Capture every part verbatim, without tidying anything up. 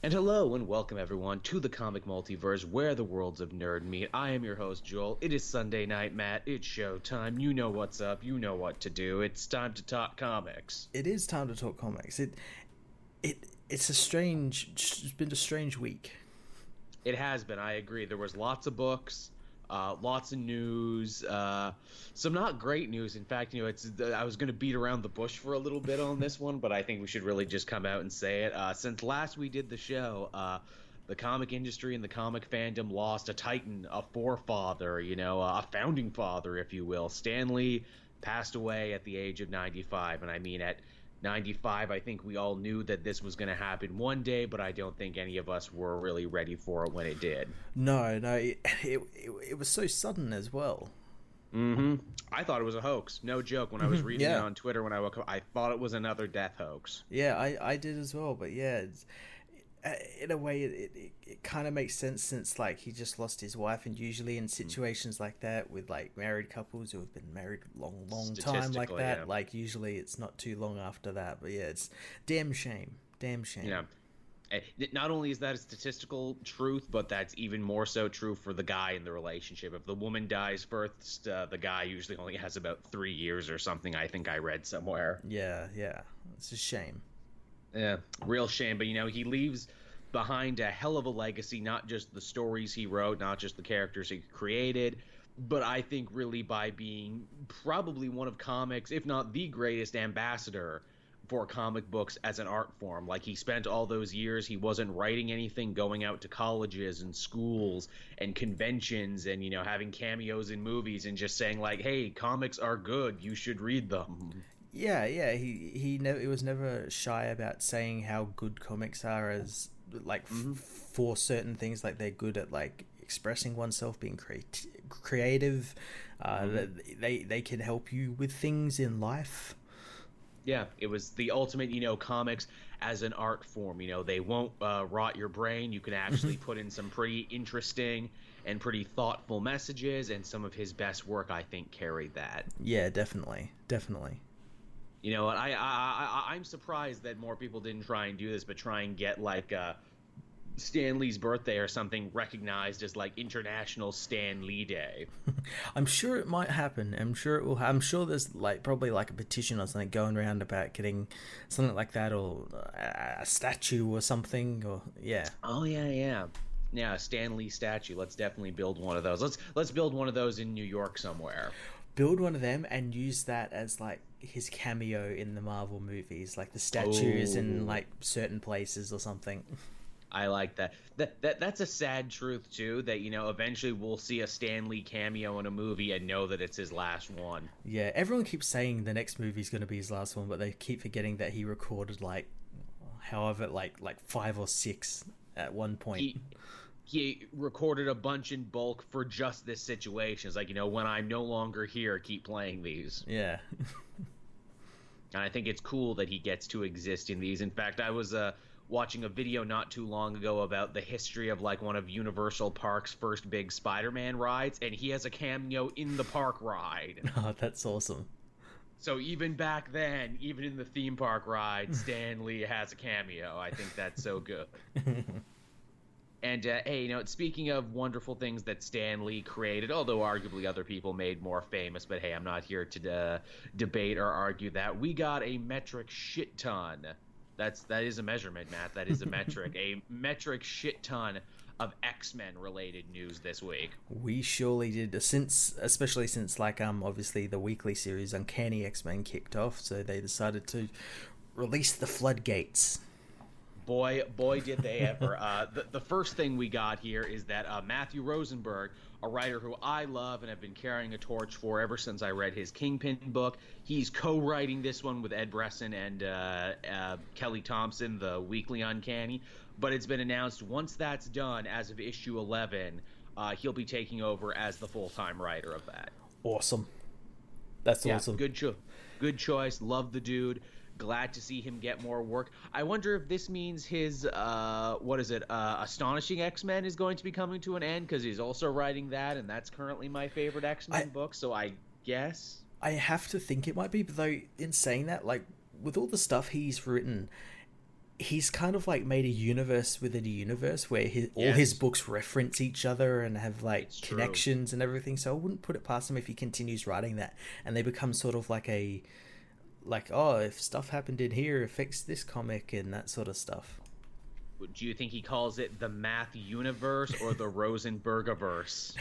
And hello and welcome everyone to the comic multiverse where the worlds of nerd meet. I am your host Joel. It is Sunday night, Matt. It's showtime. You know what's up. You know what to do. It's time to talk comics. It is time to talk comics. It it it's a strange it's been a strange week. It has been. I agree. There was lots of books. Uh, lots of news, uh, some not great news. In fact, you know, it's I was going to beat around the bush for a little bit on this one, but I think we should really just come out and say it. Uh, since last we did the show, uh, the comic industry and the comic fandom lost a titan, a forefather, you know, a founding father, if you will. Stan Lee passed away at the age of ninety-five, and I mean at ninety-five, I think we all knew that this was going to happen one day, but I don't think any of us were really ready for it when it did. No, no, it it, it, it was so sudden as well. Mm-hmm. I thought it was a hoax. No joke. When I was reading yeah. it on Twitter when I woke up, I thought it was another death hoax. Yeah, I, I did as well, but yeah, it's, in a way, it, it, it kind of makes sense since, like, he just lost his wife, and usually in situations mm-hmm. like that with, like, married couples who have been married a long, long time like that, yeah. like, usually it's not too long after that, but yeah, it's damn shame, damn shame. Yeah. Not only is that a statistical truth, but that's even more so true for the guy in the relationship. If the woman dies first, uh, the guy usually only has about three years or something, I think I read somewhere. Yeah, yeah. It's a shame. Yeah, real shame. But, you know, he leaves behind a hell of a legacy, not just the stories he wrote, not just the characters he created, but I think really by being probably one of comics, if not the greatest ambassador for comic books as an art form. Like, he spent all those years, he wasn't writing anything, going out to colleges and schools and conventions and, you know, having cameos in movies and just saying, like, hey, comics are good, you should read them. Yeah, yeah, he he never he was never shy about saying how good comics are as like f- for certain things, like they're good at like expressing oneself, being creat- creative. Uh, mm-hmm. They they can help you with things in life. Yeah, it was the ultimate, you know, comics as an art form. You know, they won't uh, rot your brain. You can actually put in some pretty interesting and pretty thoughtful messages, and some of his best work, I think, carried that. Yeah, definitely, definitely. You know, I, I, I, I'm surprised that more people didn't try and do this, but try and get, like, uh, Stan Lee's birthday or something recognized as, like, International Stan Lee Day. I'm sure it might happen. I'm sure it will. Ha- I'm sure there's, like, probably, like, a petition or something going around about getting something like that, or a statue or something, or, yeah. Oh, yeah, yeah. Yeah, a Stan Lee statue. Let's definitely build one of those. Let's, let's build one of those in New York somewhere. Build one of them and use that as, like, his cameo in the Marvel movies, like the statues oh. in like certain places or something. I like that. That that that's a sad truth too, that, you know, eventually we'll see a Stan Lee cameo in a movie and know that it's his last one. Yeah, everyone keeps saying the next movie is going to be his last one, but they keep forgetting that he recorded like, however, like like five or six at one point. He- He recorded a bunch in bulk for just this situation. It's like, you know, when I'm no longer here, keep playing these. Yeah. And I think it's cool that he gets to exist in these. In fact, I was uh, watching a video not too long ago about the history of, like, one of Universal Park's first big Spider-Man rides, and he has a cameo in the park ride. Oh, that's awesome. So even back then, even in the theme park ride, Stan Lee has a cameo. I think that's so good. And, uh, hey, you know, speaking of wonderful things that Stan Lee created, although arguably other people made more famous, but, hey, I'm not here to de- debate or argue that. We got a metric shit ton. That's, that is a measurement, Matt. That is a metric. A metric shit ton of X-Men-related news this week. We surely did, since, especially since, like, um, obviously the weekly series Uncanny X-Men kicked off, so they decided to release the floodgates. Boy, boy, did they ever. Uh, the, the first thing we got here is that uh, Matthew Rosenberg, a writer who I love and have been carrying a torch for ever since I read his Kingpin book, he's co-writing this one with Ed Brisson and uh, uh, Kelly Thompson, the Weekly Uncanny. But it's been announced once that's done, as of issue eleven, uh, he'll be taking over as the full-time writer of that. Awesome. That's yeah, awesome. Good, cho- good choice. Love the dude. Glad to see him get more work. I wonder if this means his, uh, what is it, uh, Astonishing X-Men is going to be coming to an end, because he's also writing that, and that's currently my favorite X-Men I, book, so I guess. I have to think it might be, though, in saying that, like, with all the stuff he's written, he's kind of like made a universe within a universe where his, all yes. his books reference each other and have like it's connections true. And everything. So I wouldn't put it past him if he continues writing that and they become sort of like a, like, oh, if stuff happened in here, it affects this comic and that sort of stuff. Do you think he calls it the Math Universe or the Rosenbergiverse?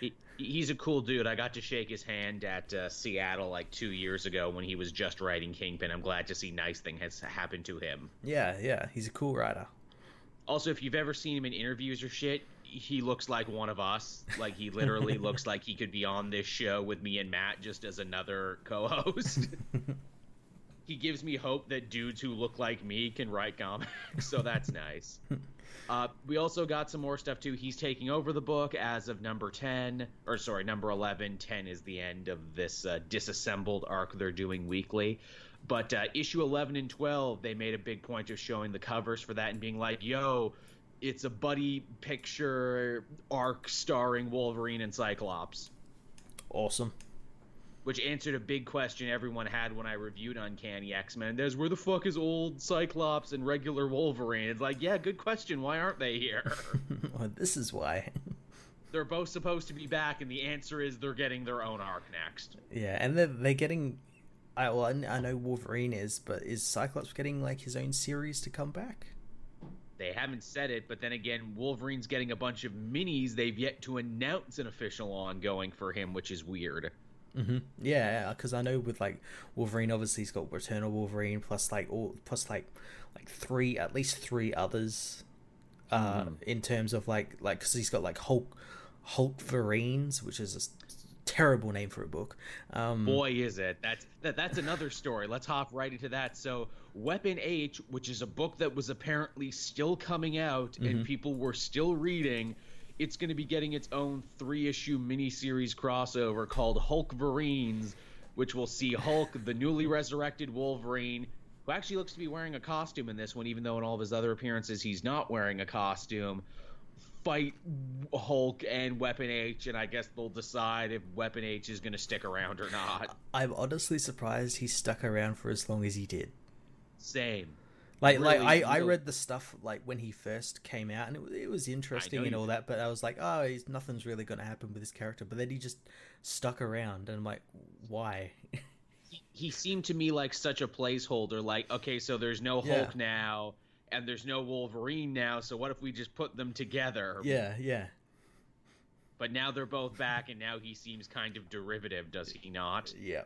he, he's a cool dude. I got to shake his hand at uh, Seattle like two years ago when he was just writing Kingpin. I'm glad to see nice thing has happened to him. Yeah, yeah. He's a cool writer. Also, if you've ever seen him in interviews or shit, he looks like one of us. Like, he literally looks like he could be on this show with me and Matt just as another co-host. He gives me hope that dudes who look like me can write comics, so that's nice. Uh, we also got some more stuff, too. He's taking over the book as of number ten, or sorry, number eleven. ten is the end of this uh, disassembled arc they're doing weekly. But uh, issue eleven and twelve, they made a big point of showing the covers for that and being like, yo, it's a buddy picture arc starring Wolverine and Cyclops. Awesome. Which answered a big question everyone had when I reviewed Uncanny X-Men. There's, where the fuck is old Cyclops and regular Wolverine? It's like, yeah, good question. Why aren't they here? Well, this is why. They're both supposed to be back, and the answer is they're getting their own arc next. Yeah, and they're, they're getting... I, well, I know Wolverine is, but is Cyclops getting, like, his own series to come back? They haven't said it, but then again, Wolverine's getting a bunch of minis. They've yet to announce an official ongoing for him, which is weird. Mm-hmm. Yeah, because I know with like Wolverine, obviously he's got Return of Wolverine plus like all plus like like three at least three others, uh, mm. in terms of like like because he's got like Hulk Hulkverines, which is a terrible name for a book. Um, Boy, is it that's that, that's another story. Let's hop right into that. So Weapon H, which is a book that was apparently still coming out mm-hmm. and people were still reading. It's going to be getting its own three-issue miniseries crossover called Hulkverines, which will see Hulk, the newly resurrected Wolverine, who actually looks to be wearing a costume in this one, even though in all of his other appearances he's not wearing a costume, fight Hulk and Weapon H, and I guess they'll decide if Weapon H is going to stick around or not. I'm honestly surprised he stuck around for as long as he did. Same. Like, really, like I, I read the stuff, like, when he first came out, and it, it was interesting and all that, but I was like, oh, he's, nothing's really going to happen with this character. But then he just stuck around, and I'm like, why? he, he seemed to me like such a placeholder, like, okay, so there's no Hulk yeah. now, and there's no Wolverine now, so what if we just put them together? Yeah, yeah. But now they're both back, and now he seems kind of derivative, does he not? Yeah.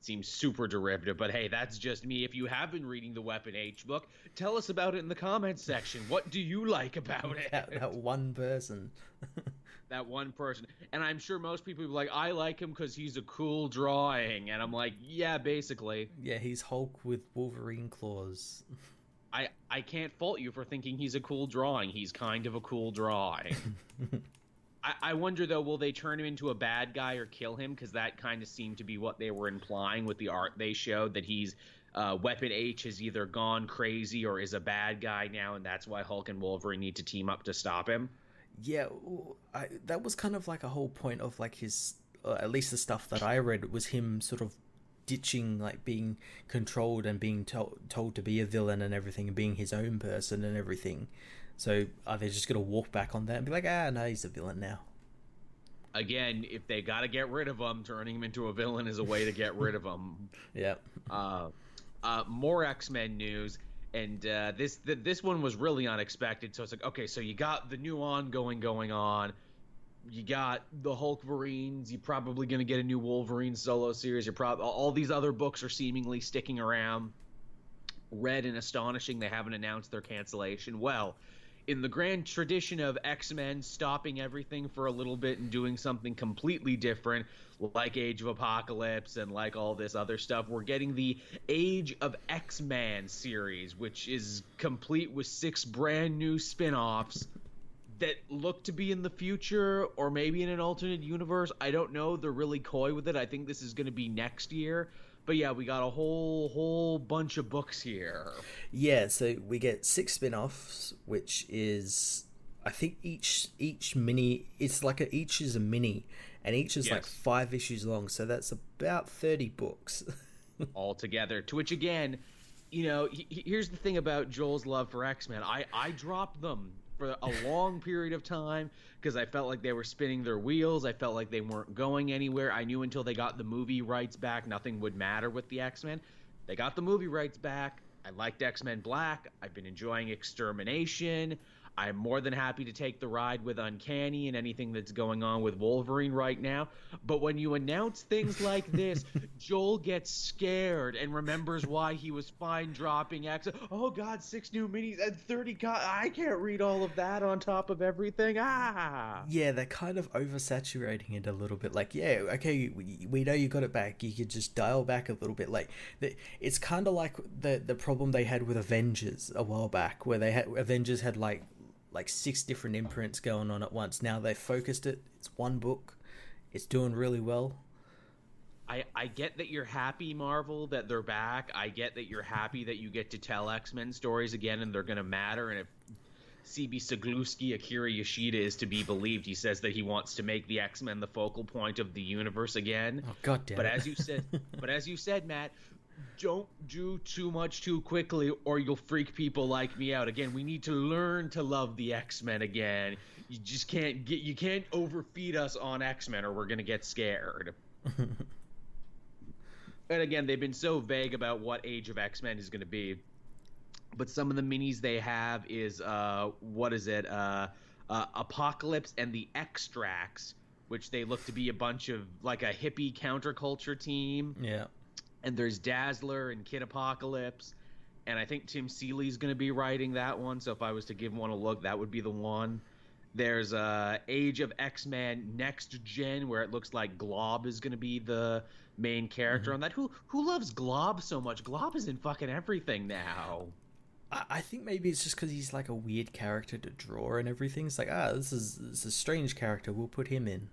Seems super derivative, but hey, that's just me. If you have been reading the Weapon H book, tell us about it in the comments section. What do you like about it? That, that one person. That one person. And I'm sure most people are like, I like him because he's a cool drawing. And I'm like, yeah, basically. Yeah, he's Hulk with Wolverine claws. I, I can't fault you for thinking he's a cool drawing. He's kind of a cool drawing. I wonder, though, will they turn him into a bad guy or kill him? Because that kind of seemed to be what they were implying with the art they showed, that he's uh, Weapon H has either gone crazy or is a bad guy now, and that's why Hulk and Wolverine need to team up to stop him. Yeah, I, that was kind of like a whole point of like his, uh, at least the stuff that I read, was him sort of ditching like being controlled and being to- told to be a villain and everything and being his own person and everything. So are they just going to walk back on that and be like, ah, no, he's a villain now? Again, if they got to get rid of him, turning him into a villain is a way to get rid of him. Yeah. Uh, uh, more X-Men news. And uh, this th- this one was really unexpected. So it's like, okay, so you got the new ongoing going on. You got the Hulkverines. You're probably going to get a new Wolverine solo series. You're prob- all these other books are seemingly sticking around. Red and astonishing, they haven't announced their cancellation. Well, in the grand tradition of X-Men stopping everything for a little bit and doing something completely different, like Age of Apocalypse and like all this other stuff, we're getting the Age of X-Man series, which is complete with six brand new spin-offs that look to be in the future or maybe in an alternate universe. I don't know. They're really coy with it. I think this is going to be next year. But yeah, we got a whole whole bunch of books here. Yeah, so we get six spin-offs, which is, I think each each mini, it's like a, each is a mini, and each is yes. like five issues long. So that's about thirty books. altogether. To which, again, you know, he, he, here's the thing about Joel's love for X-Men. I, I dropped them for a long period of time because I felt like they were spinning their wheels. I felt like they weren't going anywhere. I knew until they got the movie rights back, nothing would matter with the X-Men. They got the movie rights back. I liked X-Men Black. I've been enjoying Extermination. I'm more than happy to take the ride with Uncanny and anything that's going on with Wolverine right now. But when you announce things like this, Joel gets scared and remembers why he was fine dropping X. Oh, God, six new minis and thirty. God, I can't read all of that on top of everything. Ah. Yeah, they're kind of oversaturating it a little bit. Like, yeah, okay, we, we know you got it back. You could just dial back a little bit. Like, the, it's kind of like the, the problem they had with Avengers a while back, where they had Avengers had like, like six different imprints going on at once. Now they focused it. It's one book. It's doing really well. I, I get that you're happy, Marvel, that they're back. I get that you're happy that you get to tell X-Men stories again and they're going to matter. And if C B Cebulski, Akira Yoshida is to be believed, he says that he wants to make the X-Men the focal point of the universe again. Oh, God damn it. But as you said, but as you said, Matt, don't do too much too quickly or you'll freak people like me out. Again, we need to learn to love the X-Men again. You just can't get you can't overfeed us on X-Men or we're going to get scared. And again, they've been so vague about what Age of X-Men is going to be. But some of the minis they have is uh what is it? Uh, uh Apocalypse and the Extracts, which they look to be a bunch of like a hippie counterculture team. Yeah. And there's Dazzler and Kid Apocalypse, and I think Tim Seeley's going to be writing that one, so if I was to give one a look, that would be the one. There's uh, Age of X-Men Next Gen, where it looks like Glob is going to be the main character mm-hmm. on that. Who who loves Glob so much? Glob is in fucking everything now. I, I think maybe it's just because he's like a weird character to draw and everything. It's like, ah, this is, this is a strange character. We'll put him in.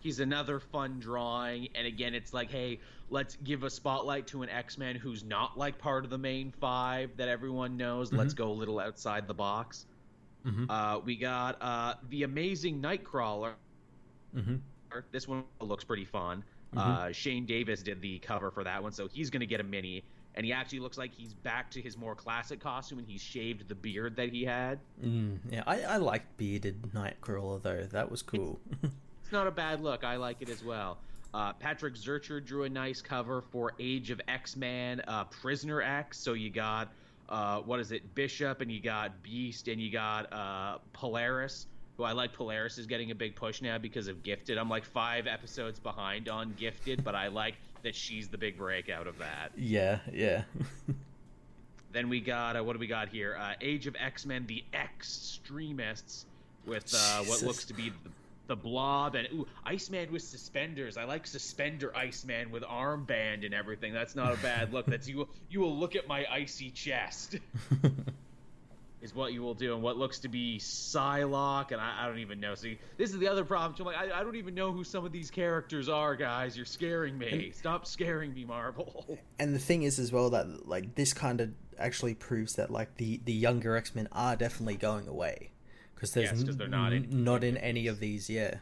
He's another fun drawing, and again, it's like, hey, let's give a spotlight to an X-Men who's not like part of the main five that everyone knows. Mm-hmm. Let's go a little outside the box. Mm-hmm. Uh, we got uh, The Amazing Nightcrawler. Mm-hmm. This one looks pretty fun. Mm-hmm. Uh, Shane Davis did the cover for that one, so he's going to get a mini, and he actually looks like he's back to his more classic costume, and he's shaved the beard that he had. Mm, yeah, I, I liked bearded Nightcrawler, though. That was cool. It's not a bad look. I like it as well. Uh, Patrick Zurcher drew a nice cover for Age of X-Man, uh, Prisoner X. So you got, uh, what is it, Bishop, and you got Beast, and you got uh, Polaris, who I like. Polaris is getting a big push now because of Gifted. I'm like five episodes behind on Gifted, but I like that she's the big breakout of that. Yeah, yeah. Then we got, uh, what do we got here? Uh, Age of X-Men, the Extremists, with uh, what looks to be the... The Blob and ooh, Iceman with suspenders. I like suspender Iceman with armband and everything. That's not a bad look. That's you. You will look at my icy chest, is what you will do. And what looks to be Psylocke, and I, I don't even know. See, this is the other problem. So I'm like, I, I don't even know who some of these characters are, guys. You're scaring me. Stop scaring me, Marvel. And the thing is, as well, that like this kind of actually proves that like the the younger X-Men are definitely going away. Because there's yes, cause they're not in, n- not in any of these, yeah.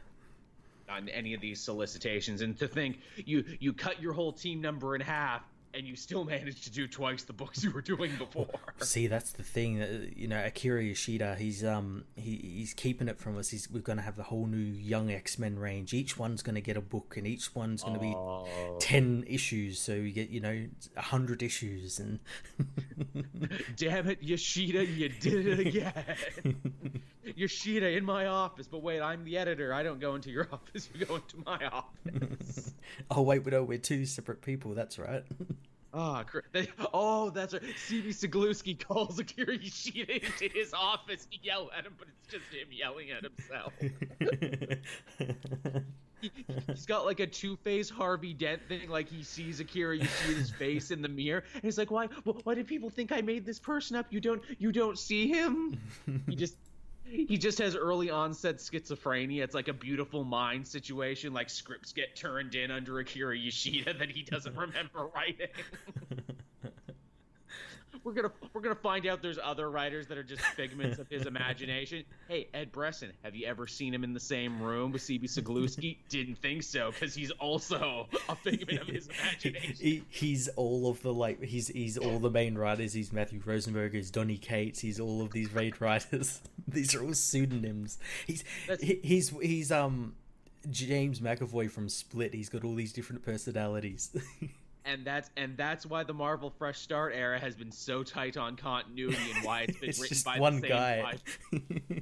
Not in any of these solicitations. And to think, you, you cut your whole team number in half, and you still managed to do twice the books you were doing before. See, that's the thing. That, you know, Akira Yoshida, he's um he he's keeping it from us. He's, we're going to have the whole new young X-Men range. Each one's going to get a book, and each one's going to be oh. ten issues. So you get, you know, one hundred issues. And damn it, Yoshida, you did it again. Yoshida in my office. But wait, I'm the editor. I don't go into your office. You go into my office. Oh, wait, but oh, we're two separate people. That's right. Oh, they, oh, that's right. C B Cebulski calls Akira Yoshida into his office to yell at him, but it's just him yelling at himself. he, he's got like a two-face Harvey Dent thing. Like he sees Akira Yoshida's face in the mirror, and he's like, "Why? Why do people think I made this person up? You don't, you don't see him. He just." He just has early onset schizophrenia. It's like a beautiful mind situation. Like scripts get turned in under Akira Yoshida that he doesn't remember writing. we're gonna we're gonna find out there's other writers that are just figments of his imagination. Hey, Ed Brisson, have you ever seen him in the same room with C B. Cebulski? Didn't think so, because he's also a figment of his imagination. He, he's all of the like he's he's all the main writers. He's Matthew Rosenberg. He's Donny Cates. He's all of these raid writers. These are all pseudonyms. He's he, he's he's um James McAvoy from Split. He's got all these different personalities. And that's and that's why the Marvel Fresh Start era has been so tight on continuity, and why it's been it's written by one the same guy.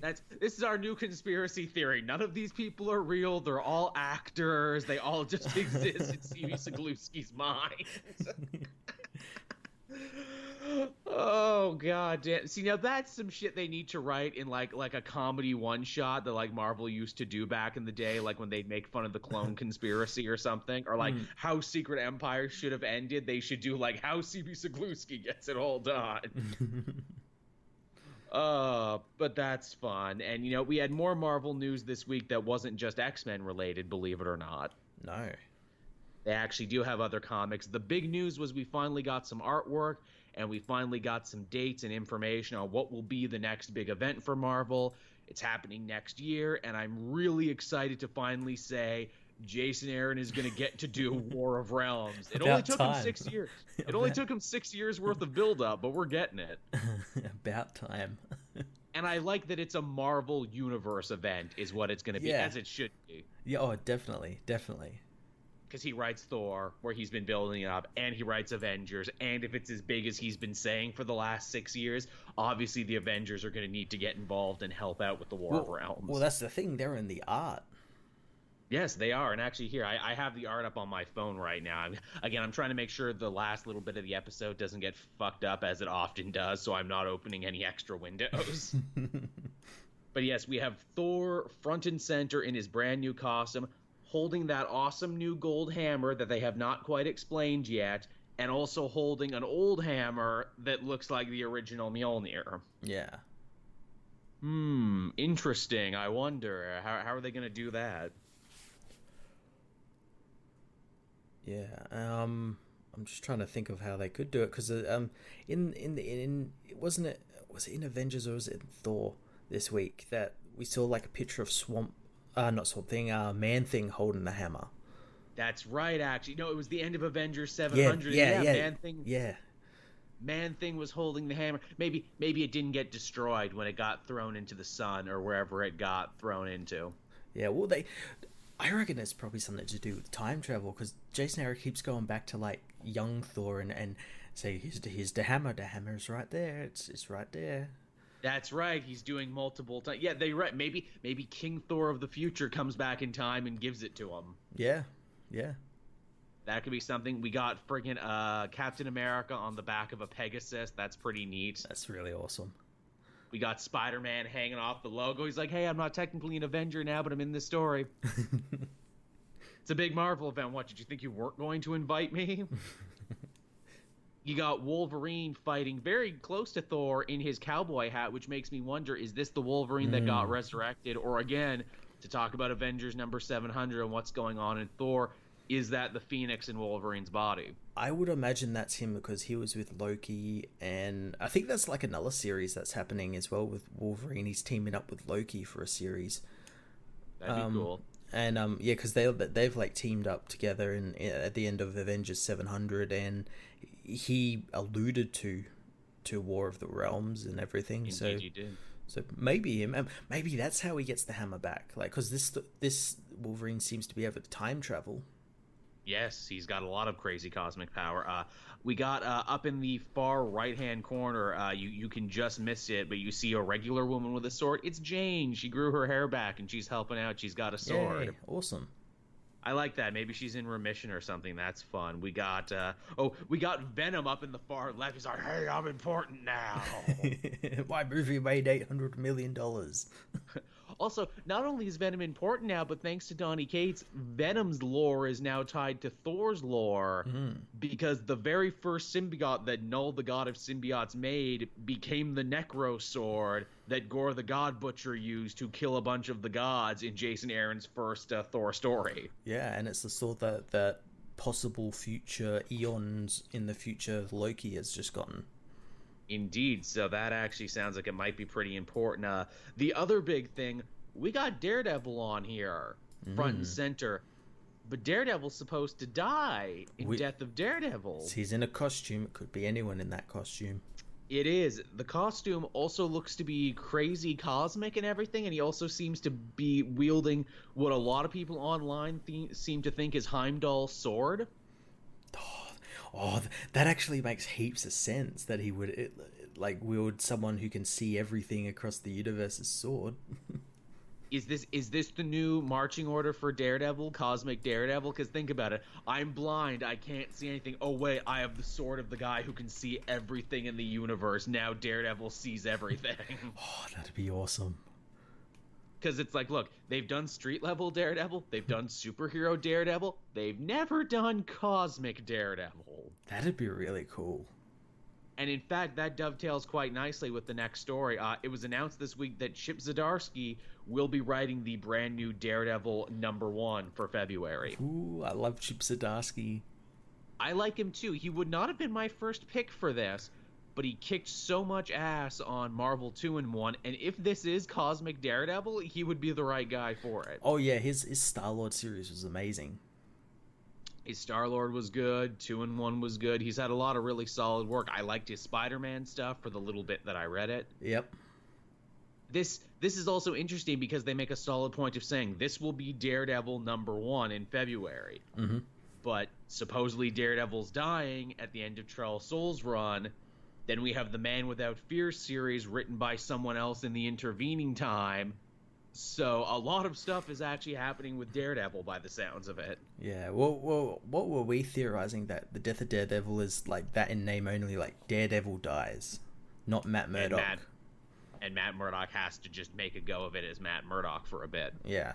That's this is our new conspiracy theory. None of these people are real. They're all actors. They all just exist in C B. Cebulski's mind. Oh god damn. See, now that's some shit they need to write in like like a comedy one shot that like Marvel used to do back in the day, like when they'd make fun of the clone conspiracy or something, or like mm. how Secret Empire should have ended. They should do like how C B. Cebulski gets it all done. Uh, but that's fun. And you know, we had more Marvel news this week that wasn't just X-Men related, believe it or not. No. They actually do have other comics. The big news was we finally got some artwork, and we finally got some dates and information on what will be the next big event for Marvel. It's happening next year, and I'm really excited to finally say Jason Aaron is going to get to do War of Realms. It About only took time. him six years. It About... only took him six years worth of build-up, but we're getting it. About time. And I like that it's a Marvel Universe event is what it's going to be, yeah. as it should be. Yeah, oh, definitely, definitely. Because he writes Thor, where he's been building it up, and he writes Avengers, and if it's as big as he's been saying for the last six years, obviously the Avengers are going to need to get involved and help out with the War well, of Realms. Well, that's the thing. They're in the art. Yes, they are. And actually, here, I, I have the art up on my phone right now. I'm, again, I'm trying to make sure the last little bit of the episode doesn't get fucked up, as it often does, so I'm not opening any extra windows. But yes, we have Thor front and center in his brand new costume, holding that awesome new gold hammer that they have not quite explained yet, and also holding an old hammer that looks like the original Mjolnir. Yeah. Hmm, interesting. I wonder, how how are they going to do that? Yeah, um, I'm just trying to think of how they could do it, because um, in, in, in, wasn't it, was it in Avengers or was it in Thor this week that we saw like a picture of Swamp Uh, not Swamp Thing, uh, Man-Thing holding the hammer. That's right, actually. No, it was the end of Avengers seven hundred. Yeah, yeah, yeah. yeah. Man-Thing yeah. Man Thing was holding the hammer. Maybe maybe it didn't get destroyed when it got thrown into the sun or wherever it got thrown into. Yeah, well, they... I reckon it's probably something to do with time travel, because Jason Aaron keeps going back to, like, young Thor and, and say, here's the, here's the hammer. The hammer's right there. It's It's right there. That's right. He's doing multiple times. Yeah, they right. Maybe maybe King Thor of the future comes back in time and gives it to him. Yeah, yeah. That could be something. We got freaking uh, Captain America on the back of a Pegasus. That's pretty neat. That's really awesome. We got Spider-Man hanging off the logo. He's like, hey, I'm not technically an Avenger now, but I'm in this story. It's a big Marvel event. What, did you think you weren't going to invite me? You got Wolverine fighting very close to Thor in his cowboy hat, which makes me wonder, is this the Wolverine mm. that got resurrected? Or again, to talk about Avengers number seven hundred and what's going on in Thor, is that the Phoenix in Wolverine's body? I would imagine that's him, because he was with Loki, and I think that's like another series that's happening as well with Wolverine. He's teaming up with Loki for a series. That'd um, be cool. And um, yeah, because they, they've like teamed up together in, in at the end of Avengers seven hundred, and he alluded to to War of the Realms and everything. Indeed, so he did. So maybe him, maybe that's how he gets the hammer back. Like, because this this Wolverine seems to be able to time travel. Yes, he's got a lot of crazy cosmic power. Uh, we got uh, up in the far right-hand corner, uh, you, you can just miss it, but you see a regular woman with a sword. It's Jane. She grew her hair back, and she's helping out. She's got a sword. Yay, awesome. I like that. Maybe she's in remission or something. That's fun. We got, uh, oh, we got Venom up in the far left. He's like, hey, I'm important now. My movie made eight hundred million dollars. Also, not only is Venom important now, but thanks to Donny Cates, Venom's lore is now tied to Thor's lore mm. because the very first symbiote that Null, the god of symbiotes, made became the Necro Sword that Gore the God Butcher used to kill a bunch of the gods in Jason Aaron's first uh, Thor story. Yeah, and it's the sword that, that possible future eons in the future Loki has just gotten. Indeed. So that actually sounds like it might be pretty important. Uh, the other big thing, we got Daredevil on here, front mm. and center. But Daredevil's supposed to die in we, Death of Daredevil. He's in a costume. It could be anyone in that costume. It is. The costume also looks to be crazy cosmic and everything, and he also seems to be wielding what a lot of people online th- seem to think is Heimdall's sword. Oh, oh, that actually makes heaps of sense that he would, it, like, wield someone who can see everything across the universe's sword. Is this is this the new marching order for Daredevil, Cosmic Daredevil? Because think about it. I'm blind. I can't see anything. Oh, wait. I have the sword of the guy who can see everything in the universe. Now Daredevil sees everything. Oh, that'd be awesome. Because it's like, look, they've done street-level Daredevil. They've done superhero Daredevil. They've never done Cosmic Daredevil. That'd be really cool. And in fact, that dovetails quite nicely with the next story. Uh, it was announced this week that Chip Zdarsky will be writing the brand new Daredevil number one for February. Ooh, I love Chip Zdarsky. I like him too. He would not have been my first pick for this, but he kicked so much ass on Marvel two in one, and if this is Cosmic Daredevil, he would be the right guy for it. Oh yeah, his, his Star-Lord series was amazing. His Star-Lord was good. two in one was good. He's had a lot of really solid work. I liked his Spider-Man stuff for the little bit that I read it. Yep. This this is also interesting because they make a solid point of saying this will be Daredevil number one in February. Mm-hmm. But supposedly Daredevil's dying at the end of Charles Soule's run. Then we have the Man Without Fear series written by someone else in the intervening time. So a lot of stuff is actually happening with Daredevil by the sounds of it. Yeah, well, well, what were we theorizing? That the Death of Daredevil is like that in name only, like Daredevil dies, not Matt Murdock. And Matt, and Matt Murdock has to just make a go of it as Matt Murdock for a bit. Yeah.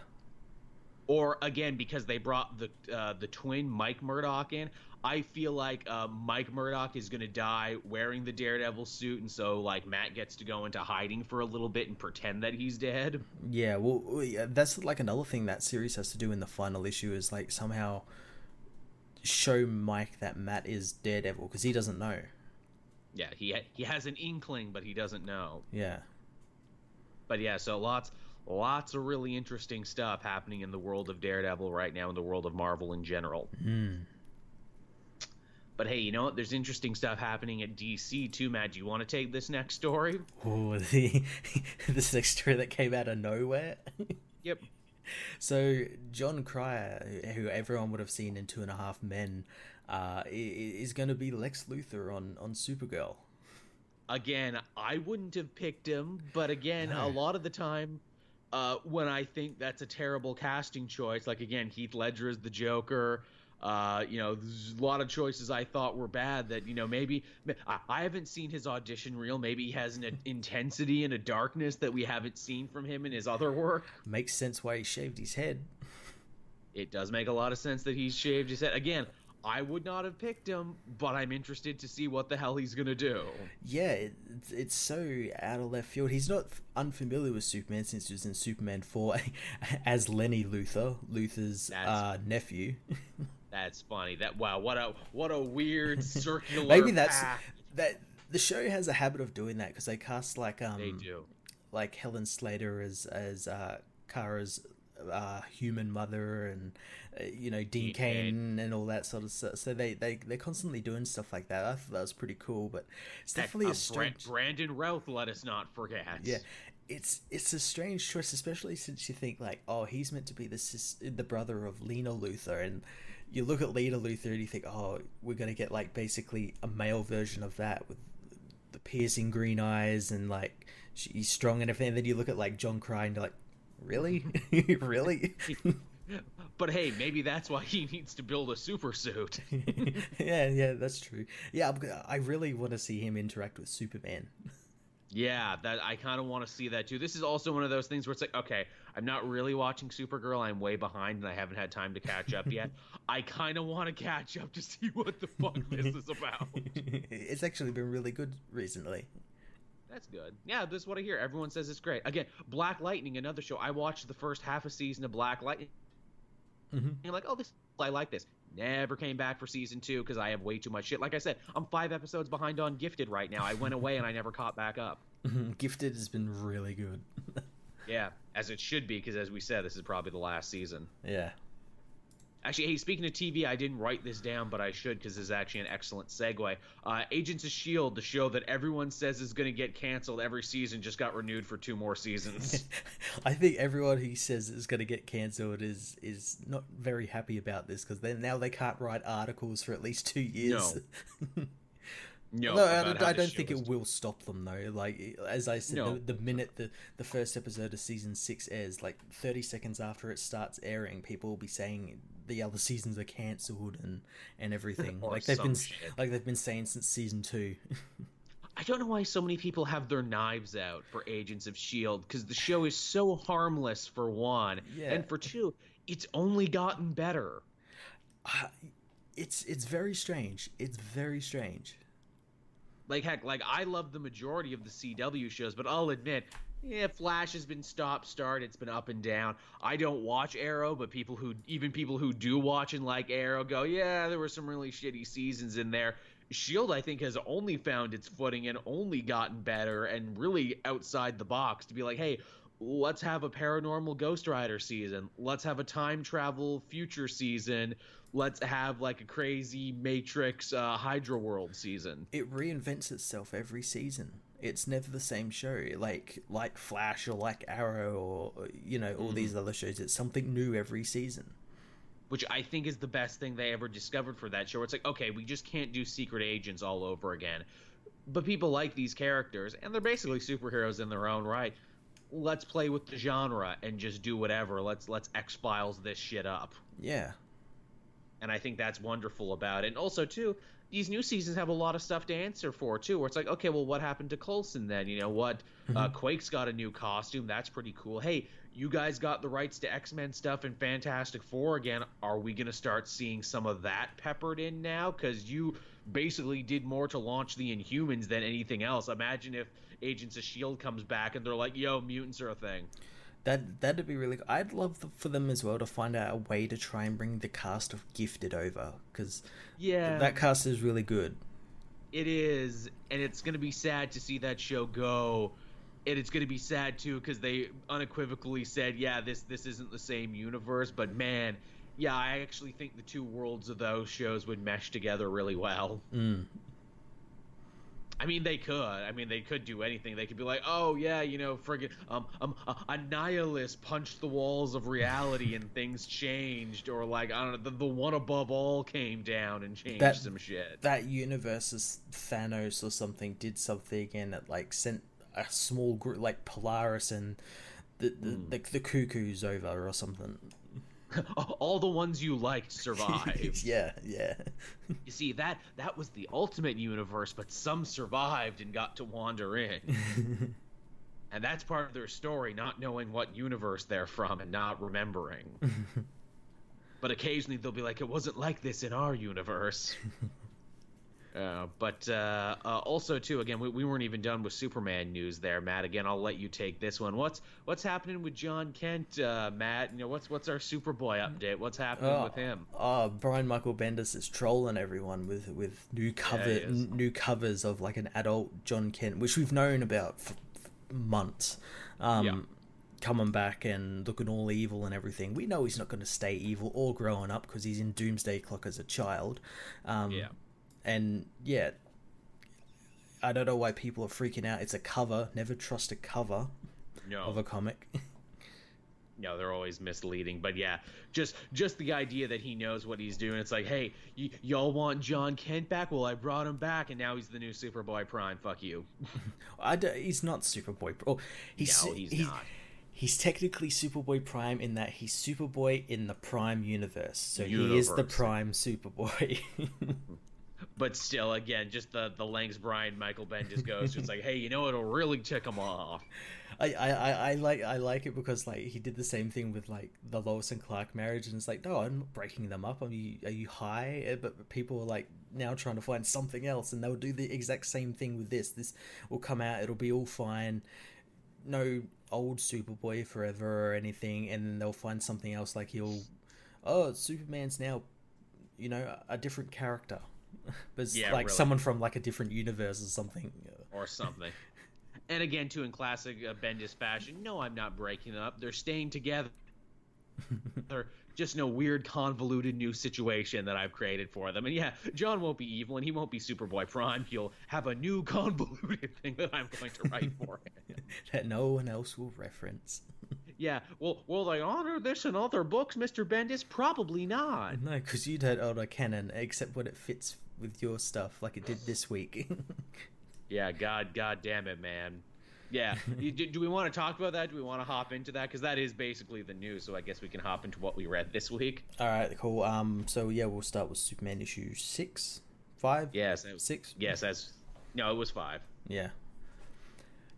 Or, again, because they brought the uh, the twin Mike Murdock in, I feel like uh, Mike Murdock is going to die wearing the Daredevil suit, and so, like, Matt gets to go into hiding for a little bit and pretend that he's dead. Yeah, well, that's, like, another thing that series has to do in the final issue is, like, somehow show Mike that Matt is Daredevil, because he doesn't know. Yeah, he ha- he has an inkling, but he doesn't know. Yeah. But, yeah, so lots... Lots of really interesting stuff happening in the world of Daredevil right now, in the world of Marvel in general. Mm. But hey, you know what? There's interesting stuff happening at D C too, Matt. Do you want to take this next story? Oh, the, this next story that came out of nowhere? Yep. So John Cryer, who everyone would have seen in Two and a Half Men, uh, is going to be Lex Luthor on, on Supergirl. Again, I wouldn't have picked him, but again, no. A lot of the time... Uh, when I think that's a terrible casting choice, like, again, Heath Ledger is the Joker. Uh, you know, there's a lot of choices I thought were bad that, you know, maybe I, I haven't seen his audition reel. Maybe he has an intensity and a darkness that we haven't seen from him in his other work. Makes sense why he shaved his head. It does make a lot of sense that he shaved his head. Again, I would not have picked him, but I'm interested to see what the hell he's going to do. Yeah, it, it's so out of left field. He's not unfamiliar with Superman since he was in Superman four as Lenny Luthor, Luthor's uh, nephew. That's funny. That wow, what a what a weird circular Maybe that's path. That the show has a habit of doing that because they cast like um they do. like Helen Slater as as uh, Kara's uh human mother, and uh, you know, Dean Cain and all that sort of stuff, so they, they they're constantly doing stuff like that. I thought that was pretty cool, but it's that, definitely uh, a strange... Brandon Routh, let us not forget. Yeah, it's it's a strange choice, especially since you think like, oh, he's meant to be the sis- the brother of Lena Luthor, and you look at Lena Luthor and you think, oh, we're gonna get like basically a male version of that with the piercing green eyes and like she's strong and everything, and then you look at like John Cryer and you're like, really? Really? But hey, maybe that's why he needs to build a super suit. yeah, yeah, that's true. Yeah, I'm, I really want to see him interact with Superman. Yeah, that I kind of want to see that too. This is also one of those things where it's like, okay, I'm not really watching Supergirl. I'm way behind and I haven't had time to catch up yet. I kind of want to catch up to see what the fuck this is about. It's actually been really good recently. That's good. Yeah, that's what I hear. Everyone says it's great. Again, Black Lightning, another show. I watched the first half a season of Black Lightning. Mm-hmm. And I'm like, oh, this I like this. Never came back for season two because I have way too much shit. Like I said, I'm five episodes behind on Gifted right now. I went away and I never caught back up. Gifted has been really good. Yeah, as it should be, because as we said, this is probably the last season. Yeah. Actually, hey, speaking of T V, I didn't write this down, but I should, because this is actually an excellent segue. Uh, Agents of S H I E L D, the show that everyone says is going to get canceled every season, just got renewed for two more seasons. I think everyone who says it's going to get canceled is is not very happy about this, because now they can't write articles for at least two years. No. No, no I, I don't think it will stop them, though. Like, as I said, no. the, the minute the, the first episode of season six airs, like thirty seconds after it starts airing, people will be saying the other seasons are cancelled and, and everything. like they've been shit. like they've been saying since season two. I don't know why so many people have their knives out for Agents of S H I E L D, because the show is so harmless, for one, yeah. and for two, it's only gotten better. Uh, it's it's very strange. It's very strange. Like, heck, like, I love the majority of the C W shows, but I'll admit, yeah, Flash has been stop-start, it's been up and down. I don't watch Arrow, but people who, even people who do watch and like Arrow go, yeah, there were some really shitty seasons in there. S H I E L D, I think, has only found its footing and only gotten better and really outside the box to be like, hey, let's have a paranormal Ghost Rider season. Let's have a time travel future season. Let's have like a crazy Matrix uh, Hydra World season. It reinvents itself every season. It's never the same show. Like like Flash or like Arrow or, you know, all mm-hmm. these other shows. It's something new every season. Which I think is the best thing they ever discovered for that show. It's like, okay, we just can't do secret agents all over again. But people like these characters, and they're basically superheroes in their own right. Let's play with the genre and just do whatever. Let's let's X-Files this shit up. Yeah. And I think that's wonderful about it. And also, too, these new seasons have a lot of stuff to answer for, too, where it's like, okay, well, what happened to Coulson then? You know, what? Mm-hmm. Uh, Quake's got a new costume. That's pretty cool. Hey, you guys got the rights to X-Men stuff and Fantastic Four again. Are we going to start seeing some of that peppered in now? Because you basically did more to launch the Inhumans than anything else. Imagine if Agents of S H I E L D comes back and they're like, yo, mutants are a thing. That, that'd be really... I'd love the, for them as well to find out a way to try and bring the cast of Gifted over, because yeah. that cast is really good. It is, and it's going to be sad to see that show go, and it's going to be sad, too, because they unequivocally said, yeah, this, this isn't the same universe, but man, yeah, I actually think the two worlds of those shows would mesh together really well. Mm. I mean, they could. I mean, they could do anything. They could be like, oh, yeah, you know, friggin' um, um, a, a nihilist punched the walls of reality and things changed. Or, like, I don't know, the, the one above all came down and changed that, some shit. That universe's Thanos or something did something and it, like, sent a small group, like Polaris and the, the, mm. the, the Cuckoos over or something. All the ones you liked survived. yeah, yeah. You see, that that was the ultimate universe, but some survived and got to wander in. And that's part of their story, not knowing what universe they're from and not remembering. But occasionally they'll be like, it wasn't like this in our universe. Uh, but uh, uh, also, too, again, we, we weren't even done with Superman news there, Matt. Again, I'll let you take this one. What's what's happening with John Kent, uh, Matt? You know, what's what's our Superboy update? What's happening oh, with him? Oh, Brian Michael Bendis is trolling everyone with with new cover yeah, n- new covers of like an adult John Kent, which we've known about for, for months. Um, yeah. Coming back and looking all evil and everything. We know he's not going to stay evil or growing up because he's in Doomsday Clock as a child. Um, yeah. And yeah, I don't know why people are freaking out. It's a cover. Never trust a cover no. of a comic. No, they're always misleading. But yeah, just just the idea that he knows what he's doing. It's like, hey, y- y'all want John Kent back? Well, I brought him back, and now he's the new Superboy Prime. Fuck you. I don't, he's not Superboy. Oh, he's, no, he's, he's not. He's technically Superboy Prime in that he's Superboy in the Prime universe. So universe. He is the Prime Superboy. But still, again, just the, the lengths Brian Michael Bendis goes to. It's like, hey, you know, it'll really tick him off. I, I, I like I like it because, like, he did the same thing with, like, the Lois and Clark marriage. And it's like, no, I'm not breaking them up. Are you, are you high? But people are, like, now trying to find something else. And they'll do the exact same thing with this. This will come out. It'll be all fine. No old Superboy forever or anything. And then they'll find something else. Like, he'll... oh, Superman's now, you know, a different character. But yeah, like really. someone from like a different universe or something. Or something. And again, too, in classic uh, Bendis fashion, no, I'm not breaking up. They're staying together. They're just no weird, convoluted new situation that I've created for them. And yeah, John won't be evil, and he won't be Superboy Prime. He'll have a new, convoluted thing that I'm going to write for him. That no one else will reference. Yeah, well, will they honor this in other books, Mister Bendis? Probably not. No, because you don't own a canon, except when it fits with your stuff, like it did this week. Yeah, god, god damn it, man. Yeah, do, do we want to talk about that? Do we want to hop into that? Because that is basically the news, so I guess we can hop into what we read this week. All right, cool. Um, so, yeah, we'll start with Superman issue six, five? Yes. That was, six? Yes, that's... No, it was five. Yeah.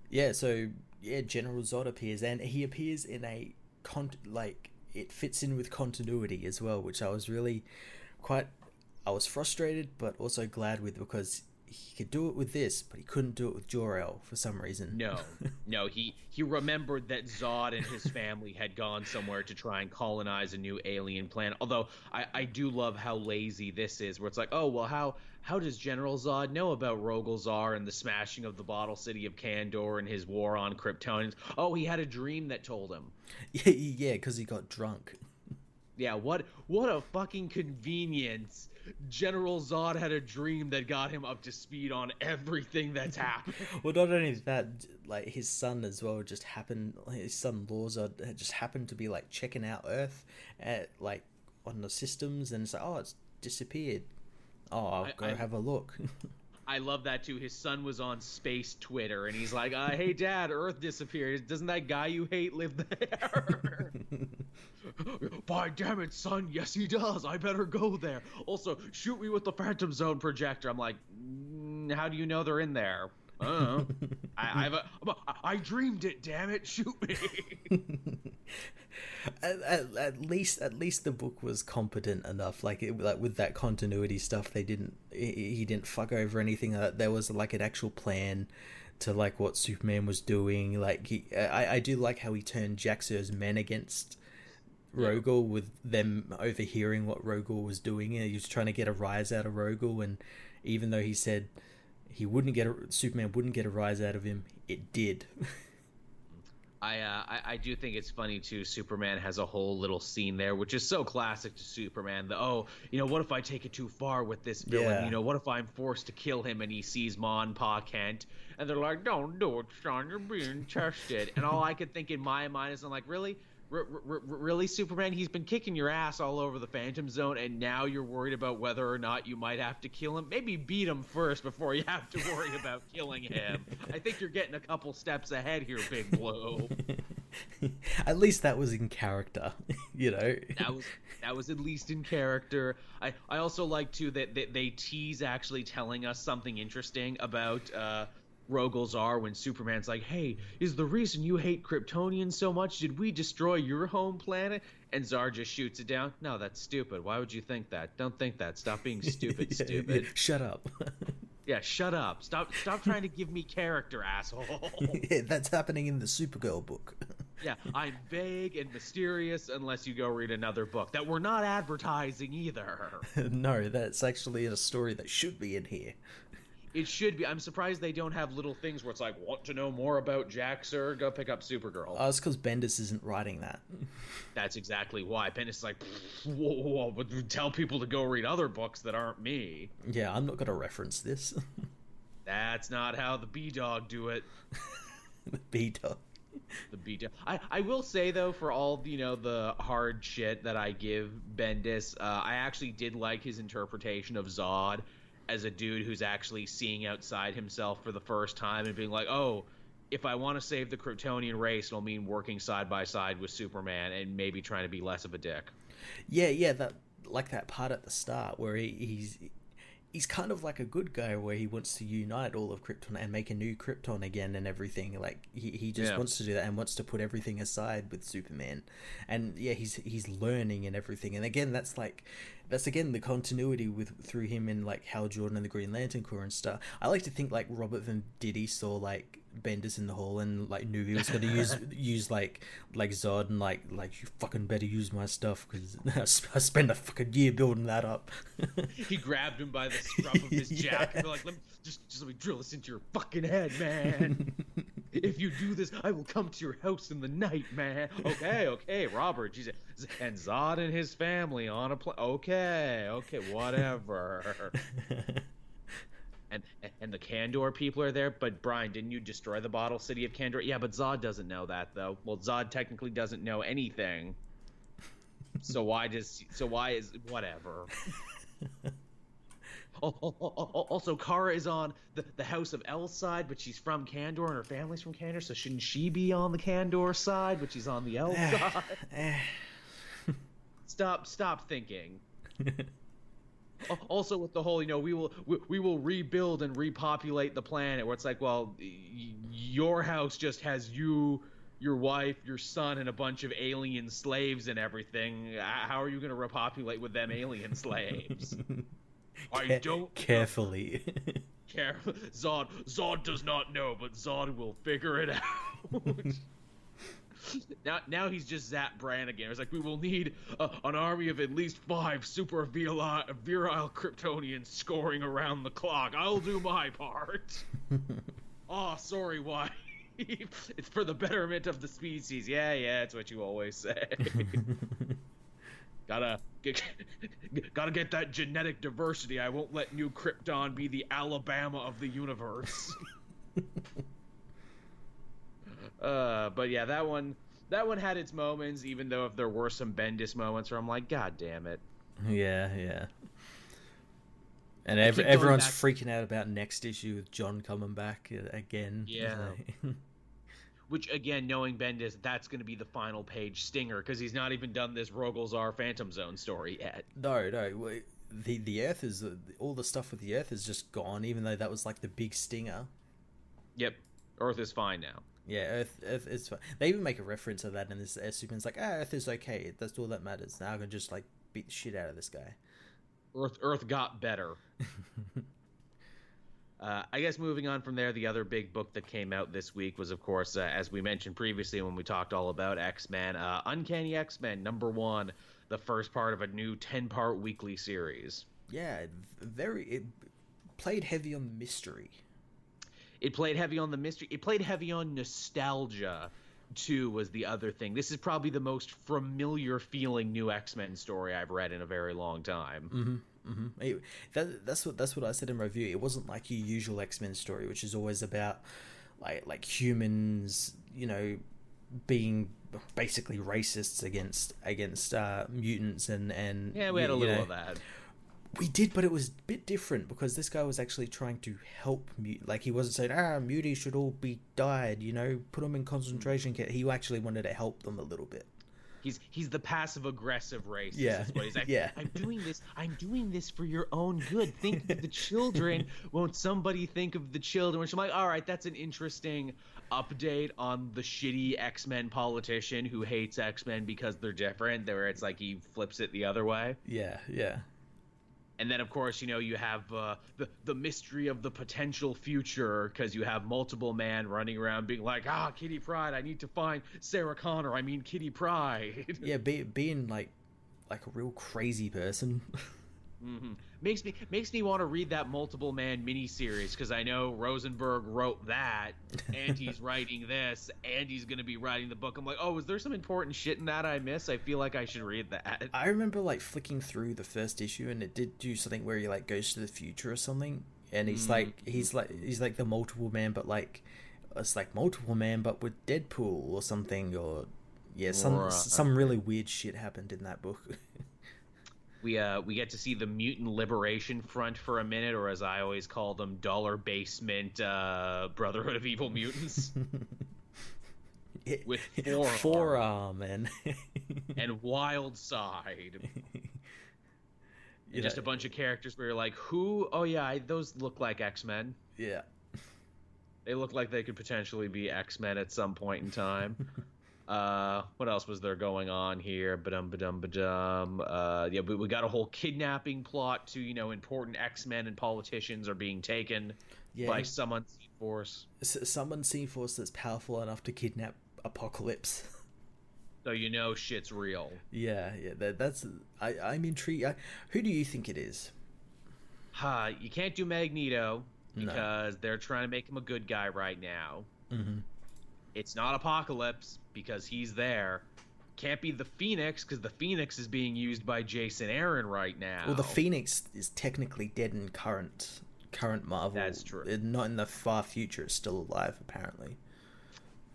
Yeah, so, yeah, General Zod appears, and he appears in a... Con- like, it fits in with continuity as well, which I was really quite... I was frustrated, but also glad with, because... he could do it with this, but he couldn't do it with Jor-El for some reason. No, no, he he remembered that Zod and his family had gone somewhere to try and colonize a new alien planet. Although I, I do love how lazy this is, where it's like, oh, well, how how does General Zod know about Rogel Zar and the smashing of the bottle city of Kandor and his war on Kryptonians? Oh, he had a dream that told him. Yeah, yeah, because he got drunk. Yeah, what what a fucking convenience. General Zod had a dream that got him up to speed on everything that's happened. Well, not only that, like his son as well just happened, his son Lorzod just happened to be like checking out Earth at like on the systems, and it's like, oh, it's disappeared. Oh, I'll I, go I, have a look. I love that too. His son was on space Twitter and he's like, uh, hey dad, Earth disappeared. Doesn't that guy you hate live there? By damn it, son, yes he does. I better go there. Also, shoot me with the Phantom Zone projector. I'm like, mm, how do you know they're in there? I don't know. I, I've a, I dreamed it, damn it, shoot me. at, at, at least at least the book was competent enough. Like, it, like with that continuity stuff, they didn't he didn't fuck over anything. There was like an actual plan to like what Superman was doing. Like he, I, I do like how he turned Jaxur's men against Rogel, with them overhearing what Rogel was doing. He was trying to get a rise out of Rogel, and even though he said he wouldn't get a, Superman wouldn't get a rise out of him, it did. I, uh, I I do think it's funny too. Superman has a whole little scene there, which is so classic to Superman. The oh, you know, what if I take it too far with this villain? Yeah. You know, what if I'm forced to kill him? And he sees Ma and Pa Kent, and they're like, "Don't do it, son. You're being tested." And all I could think in my mind is, I'm like, really. R- r- really, Superman? He's been kicking your ass all over the Phantom Zone, and now you're worried about whether or not you might have to kill him? Maybe beat him first before you have to worry about killing him. I think you're getting a couple steps ahead here, Big Blue. At least that was in character, you know? That was that was at least in character. I, I also like, too, that, that they tease actually telling us something interesting about... Uh, Rogel Zar, when Superman's like, hey, is the reason you hate Kryptonians so much, did we destroy your home planet? And Zar just shoots it down. No, that's stupid. Why would you think that? Don't think that. Stop being stupid. yeah, stupid yeah. Shut up. Yeah, shut up. Stop stop trying to give me character, asshole. Yeah, that's happening in the Supergirl book. Yeah, I'm vague and mysterious unless you go read another book that we're not advertising either. No, that's actually a story that should be in here. It should be. I'm surprised they don't have little things where it's like, want to know more about Jaxur? Go pick up Supergirl. Oh, it's because Bendis isn't writing that. That's exactly why. Bendis is like, whoa, whoa, whoa, tell people to go read other books that aren't me. Yeah, I'm not going to reference this. That's not how the B-Dog do it. The B-Dog. The B-Dog. I, I will say, though, for all, you know, the hard shit that I give Bendis, uh, I actually did like his interpretation of Zod as a dude who's actually seeing outside himself for the first time and being like, oh, if I want to save the Kryptonian race, it'll mean working side by side with Superman and maybe trying to be less of a dick. Yeah, yeah, that like that part at the start where he, he's he's kind of like a good guy where he wants to unite all of Krypton and make a new Krypton again and everything. Like he, he just yeah. wants to do that and wants to put everything aside with Superman. And yeah, he's he's learning and everything. And again, that's like that's again the continuity with through him and like Hal Jordan and the Green Lantern Corps and stuff. I like to think like Robert Venditti saw like Bender's in the hall and like knew he was going to use use like like Zod and like like you fucking better use my stuff because I spent a fucking year building that up. He grabbed him by the scruff of his yeah. jacket and they're like, let me just just let me drill this into your fucking head, man. If you do this, I will come to your house in the night, man. Okay, okay, Robert. Jesus. And Zod and his family on a plane. Okay, okay, whatever. And and the Kandor people are there. But Brian, didn't you destroy the bottle city of Kandor? Yeah, but Zod doesn't know that though. Well, Zod technically doesn't know anything. So why does? So why is whatever? Also, Kara is on the, the House of L side, but she's from Kandor, and her family's from Kandor, so shouldn't she be on the Kandor side, but she's on the L side? Stop, stop thinking. Also, with the whole, you know, we will we, we will rebuild and repopulate the planet, where it's like, well, y- your house just has you, your wife, your son, and a bunch of alien slaves and everything. How are you going to repopulate with them alien slaves? I don't carefully. Care Zod Zod does not know, but Zod will figure it out. now, now he's just Zap Brannigan. It's like we will need uh, an army of at least five super virile, virile Kryptonians scoring around the clock. I'll do my part. Oh, sorry, wife. It's for the betterment of the species. Yeah, yeah, it's what you always say. Gotta get, gotta get that genetic diversity. I won't let new Krypton be the Alabama of the universe. uh, but yeah, that one, that one had its moments. Even though if there were some Bendis moments where I'm like, God damn it. Yeah, yeah. And ev- everyone's back- freaking out about next issue with John coming back again. Yeah. Which, again, knowing Bendis, that's going to be the final page stinger, because he's not even done this Rogolzar Phantom Zone story yet. No, no. The the Earth is... All the stuff with the Earth is just gone, even though that was, like, the big stinger. Yep. Earth is fine now. Yeah, Earth, Earth is fine. They even make a reference to that in this Superman's like, ah, Earth is okay. That's all that matters. Now I can just, like, beat the shit out of this guy. Earth, Earth got better. Uh, I guess moving on from there, the other big book that came out this week was, of course, uh, as we mentioned previously when we talked all about X-Men, uh, Uncanny X-Men, number one, the first part of a new ten-part weekly series. Yeah, very. It played heavy on the mystery. It played heavy on the mystery. It played heavy on nostalgia, too, was the other thing. This is probably the most familiar-feeling new X-Men story I've read in a very long time. Mm-hmm. Mm-hmm. It, that, that's what that's what I said in my review. It wasn't like your usual X-Men story, which is always about like like humans, you know, being basically racists against against uh, mutants and and yeah, we had a little know. of that. We did, but it was a bit different because this guy was actually trying to help mutants. Like he wasn't saying, ah, muties should all be died, you know, put them in concentration camp. He actually wanted to help them a little bit. He's he's the passive aggressive racist. Yeah. Is what he's like, yeah. I'm doing this. I'm doing this for your own good. Think of the children. Won't somebody think of the children? Which I'm like, all right, that's an interesting update on the shitty X-Men politician who hates X-Men because they're different. There, it's like he flips it the other way. Yeah, yeah. And then, of course, you know, you have uh, the, the mystery of the potential future because you have multiple man running around being like, ah, Kitty Pryde, I need to find Sarah Connor. I mean, Kitty Pryde. Yeah, be, being like like a real crazy person. Mm-hmm. Makes me makes me want to read that multiple man miniseries because I know Rosenberg wrote that and he's writing this and he's going to be writing the book. I'm like, oh, is there some important shit in that I miss? I feel like I should read that. I remember like flicking through the first issue and it did do something where he like goes to the future or something and he's mm-hmm. like he's like he's like the multiple man but like it's like multiple man but with Deadpool or something or yeah some right. some really weird shit happened in that book. We uh we get to see the Mutant Liberation Front for a minute, or as I always call them, Dollar Basement uh, Brotherhood of Evil Mutants. it, With forearm, forearm and and Wild Side. And just know. a bunch of characters where you're like, who? Oh yeah, I, those look like X-Men. Yeah, they look like they could potentially be X-Men at some point in time. Uh, what else was there going on here? Ba-dum, ba-dum, ba-dum. Uh, yeah, but we got a whole kidnapping plot to, you know, important X-Men and politicians are being taken yeah. by some unseen force. Some unseen force that's powerful enough to kidnap Apocalypse. So you know shit's real. Yeah, yeah. That, that's I, I'm intrigued. I, who do you think it is? Uh, you can't do Magneto because no. they're trying to make him a good guy right now. Mm-hmm. It's not Apocalypse because he's there. Can't be the Phoenix because the Phoenix is being used by Jason Aaron right now. Well, the Phoenix is technically dead in current current Marvel. That's true. Not in the far future. It's still alive, apparently.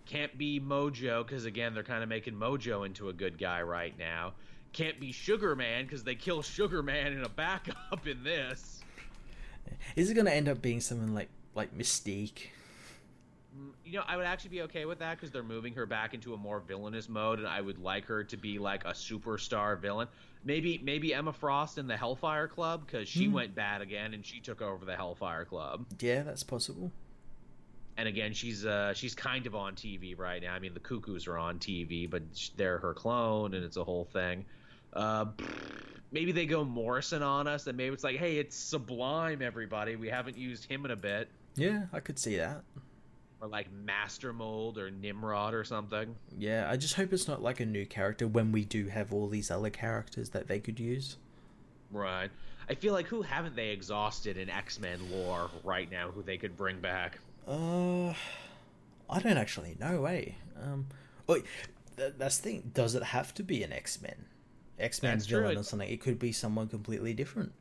Can't be Mojo because, again, they're kind of making Mojo into a good guy right now. Can't be Sugar Man because they kill Sugar Man in a backup in this. Is it going to end up being someone like, like Mystique? You know, I would actually be okay with that because they're moving her back into a more villainous mode, and I would like her to be like a superstar villain. Maybe maybe Emma Frost in the Hellfire Club because she mm. went bad again and she took over the Hellfire Club. Yeah, that's possible. And again, she's uh, she's kind of on T V right now. I mean, the Cuckoos are on T V, but they're her clone, and it's a whole thing. Uh, maybe they go Morrison on us, and maybe it's like, hey, it's Sublime, everybody. We haven't used him in a bit. Yeah, I could see that. Or like Master Mold or Nimrod or something. Yeah, I just hope it's not like a new character when we do have all these other characters that they could use. Right. I feel like who haven't they exhausted in X-Men lore right now who they could bring back? Uh, I don't actually know, eh? Um, oh, th- that's the thing. Does it have to be an X-Men? X-Men's villain or something? It could be someone completely different.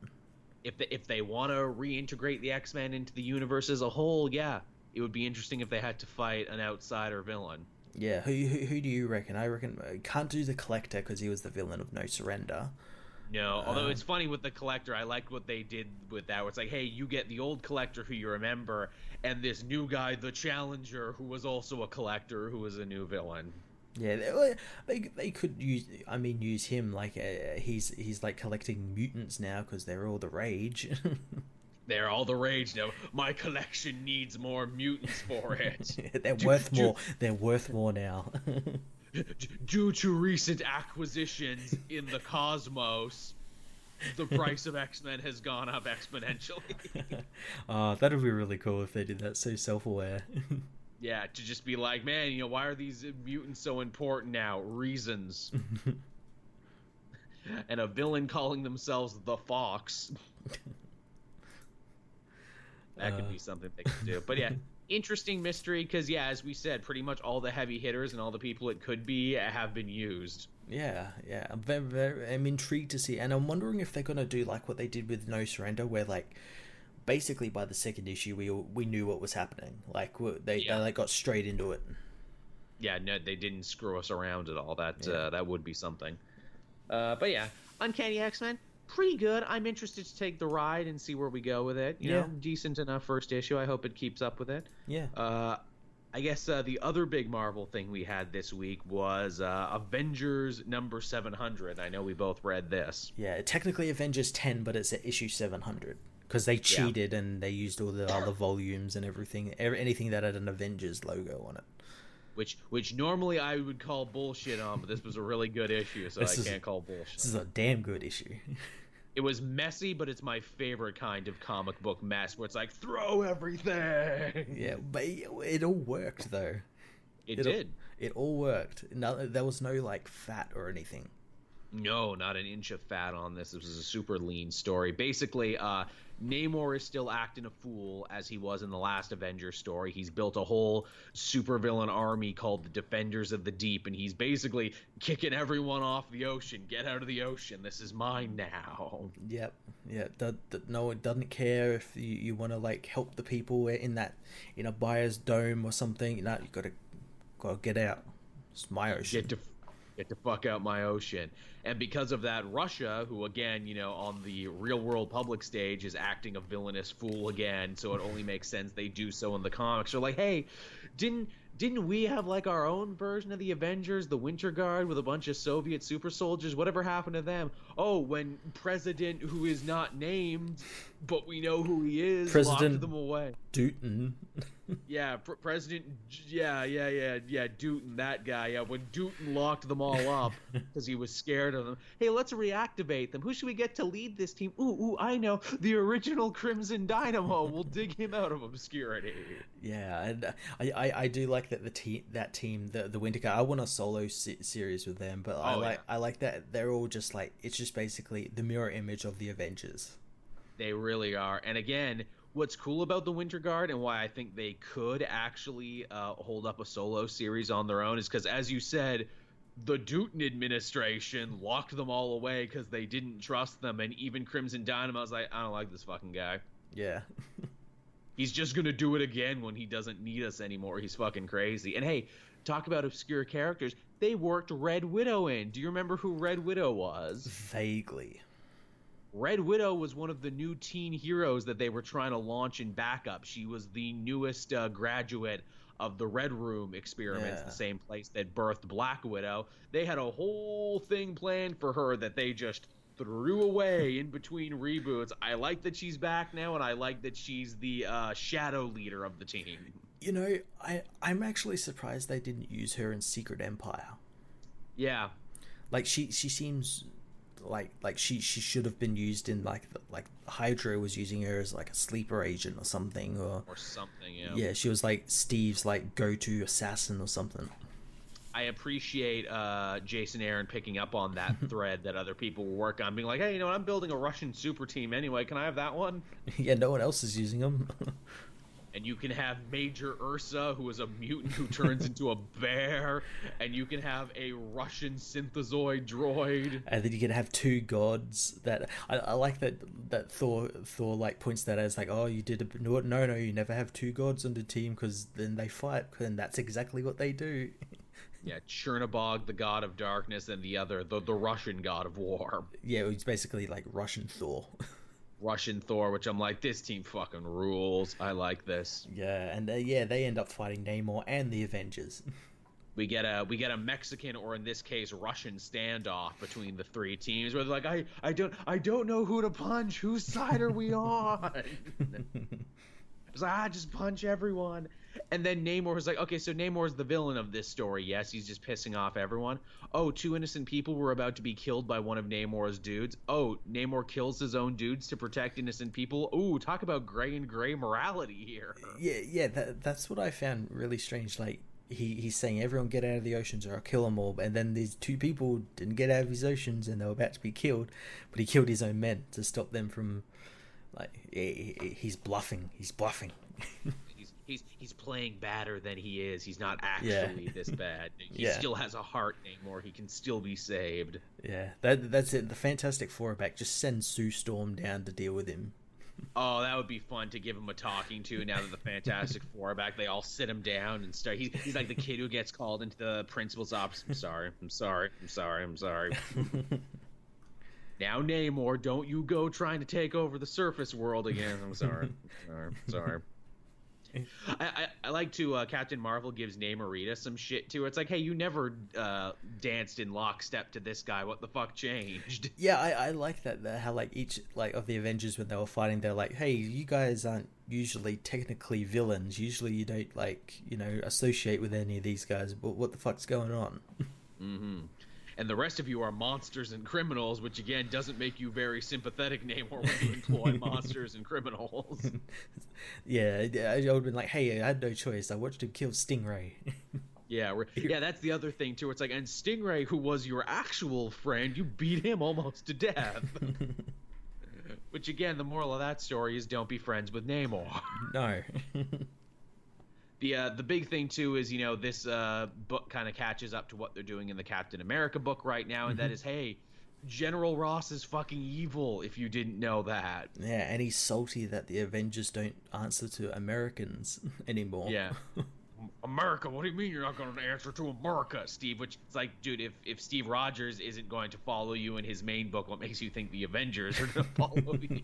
If they, if they want to reintegrate the X-Men into the universe as a whole, yeah, it would be interesting if they had to fight an outsider villain. Yeah, who who, who do you reckon? I reckon I can't do the Collector because he was the villain of No Surrender. No, although um, it's funny with the Collector. I liked what they did with that. Where it's like, hey, you get the old Collector who you remember, and this new guy, the Challenger, who was also a Collector, who was a new villain. Yeah, they they, they could use. I mean, use him like uh, he's he's like collecting mutants now because they're all the rage. They're all the rage now. My collection needs more mutants for it. They're worth do, more. Do, they're worth more now. Due to recent acquisitions in the cosmos, the price of X-Men has gone up exponentially. Oh, that would be really cool if they did that. So self-aware. Yeah, to just be like, man, you know, why are these mutants so important now? Reasons. And a villain calling themselves the Fox. That could be something they could do. But yeah, interesting mystery because, yeah, as we said, pretty much all the heavy hitters and all the people it could be have been used. Yeah, yeah. I'm, very, very, I'm intrigued to see. And I'm wondering if they're going to do like what they did with No Surrender where, like, basically by the second issue we we knew what was happening. Like, they, yeah. they like, got straight into it. Yeah, no, they didn't screw us around at all. That, yeah. uh, that would be something. Uh, but, yeah, Uncanny X-Men. Pretty good. I'm interested to take the ride and see where we go with it. You yeah. know, decent enough first issue. I hope it keeps up with it. Yeah. Uh, I guess uh, the other big Marvel thing we had this week was uh, Avengers number seven hundred. I know we both read this. Yeah, technically Avengers ten, but it's at issue seven hundred because they cheated yeah. and they used all the other volumes and everything, anything that had an Avengers logo on it. Which which normally I would call bullshit on, but this was a really good issue, so this I is, can't call bullshit. This is a damn good issue. It was messy, but it's my favorite kind of comic book mess, where it's like, throw everything! Yeah, but it all worked, though. It, it did. All, it all worked. No, there was no, like, fat or anything. No, not an inch of fat on this. This was a super lean story. Basically, uh, Namor is still acting a fool as he was in the last Avengers story. He's built a whole supervillain army called the Defenders of the Deep, and he's basically kicking everyone off the ocean. Get out of the ocean. This is mine now. Yep. Yeah. The, the, no, it doesn't care if you, you want to like help the people in that in a buyer's dome or something. No, you gotta gotta get out. It's my ocean. Get to Get the fuck out my ocean. And because of that, Russia, who again, you know, on the real world public stage is acting a villainous fool again, so it only makes sense they do so in the comics. They're like, hey, didn't didn't we have like our own version of the Avengers, the Winter Guard, with a bunch of Soviet super soldiers? Whatever happened to them? Oh, when President, who is not named, but we know who he is, President locked them away. Putin. Yeah, pr President, yeah, yeah, yeah, yeah, Dootin, that guy. Yeah, when Dootin locked them all up because he was scared of them. Hey, let's reactivate them. Who should we get to lead this team? Ooh, ooh, I know, the original Crimson Dynamo. We'll dig him out of obscurity. Yeah, and uh, I, I, I do like that the team, that team, the the Winter Guard. I want a solo se series with them, but oh, I like, yeah. I like that they're all just like, it's just basically the mirror image of the Avengers. They really are, and again. What's cool about the Winter Guard and why I think they could actually uh, hold up a solo series on their own is because, as you said, the Dootin administration locked them all away because they didn't trust them, and even Crimson Dynamo was like, I don't like this fucking guy. Yeah. He's just going to do it again when he doesn't need us anymore. He's fucking crazy. And hey, talk about obscure characters. They worked Red Widow in. Do you remember who Red Widow was? Vaguely. Red Widow was one of the new teen heroes that they were trying to launch in backup. She was the newest uh, graduate of the Red Room experiments, yeah. The same place that birthed Black Widow. They had a whole thing planned for her that they just threw away in between reboots. I like that she's back now, and I like that she's the uh, shadow leader of the team. You know, I, I'm actually surprised they didn't use her in Secret Empire. Yeah. Like, she, she seems... like like she she should have been used in like the, like Hydra was using her as like a sleeper agent or something or or something. Yeah, yeah, she was like Steve's like go-to assassin or something. I appreciate uh Jason Aaron picking up on that thread that other people will work on, being like, hey, you know what? I'm building a Russian super team anyway, can I have that one? Yeah, no one else is using them. And you can have Major Ursa, who is a mutant who turns into a bear. And you can have a Russian synthezoid droid. And then you can have two gods. That I, I like that that Thor Thor like points that as like, oh, you did a, no no you never have two gods on the team because then they fight, and that's exactly what they do. Yeah, Chernabog, the god of darkness, and the other the the Russian god of war. Yeah, it's basically like Russian Thor. Russian Thor, which I'm like, this team fucking rules. I like this. Yeah, and uh, yeah, they end up fighting Namor and the Avengers. We get a we get a Mexican, or in this case, Russian standoff between the three teams, where they're like, I I don't I don't know who to punch. Whose side are we on? It was like, ah, just punch everyone. And then Namor was like, okay, so Namor's the villain of this story. Yes, he's just pissing off everyone. Oh, two innocent people were about to be killed by one of Namor's dudes. Oh, Namor kills his own dudes to protect innocent people. Ooh, talk about gray and gray morality here. Yeah, yeah, that, that's what I found really strange. Like, he, he's saying, everyone get out of the oceans or I'll kill them all. And then these two people didn't get out of his oceans and they were about to be killed. But he killed his own men to stop them from... Like, he's bluffing. He's bluffing. he's he's he's playing badder than he is. He's not actually yeah. this bad. He yeah. still has a heart anymore. He can still be saved. Yeah, that that's it. The Fantastic Four back. Just send Sue Storm down to deal with him. Oh, that would be fun to give him a talking to. Now that the Fantastic Four are back, they all sit him down and start. He's he's like the kid who gets called into the principal's office. I'm sorry. I'm sorry. I'm sorry. I'm sorry. Now, Namor, don't you go trying to take over the surface world again. I'm sorry. I'm sorry. I'm sorry. I, I, I like to, uh, Captain Marvel gives Namorita some shit, too. It's like, hey, you never uh, danced in lockstep to this guy. What the fuck changed? Yeah, I, I like that, that, how, like, each like of the Avengers, when they were fighting, they're like, hey, you guys aren't usually technically villains. Usually you don't, like, you know, associate with any of these guys. But what the fuck's going on? Mm-hmm. And the rest of you are monsters and criminals, which, again, doesn't make you very sympathetic, Namor, when you employ monsters and criminals. Yeah, I would have been like, hey, I had no choice. I watched him kill Stingray. Yeah, yeah, that's the other thing, too. It's like, and Stingray, who was your actual friend, you beat him almost to death. Which, again, the moral of that story is don't be friends with Namor. No. The, uh, the big thing, too, is, you know, this uh, book kind of catches up to what they're doing in the Captain America book right now, and mm-hmm. that is, hey, General Ross is fucking evil, if you didn't know that. Yeah, and he's salty that the Avengers don't answer to Americans anymore. Yeah. America, what do you mean you're not going to answer to America, Steve? Which, it's like, dude, if, if Steve Rogers isn't going to follow you in his main book, what makes you think the Avengers are going to follow you?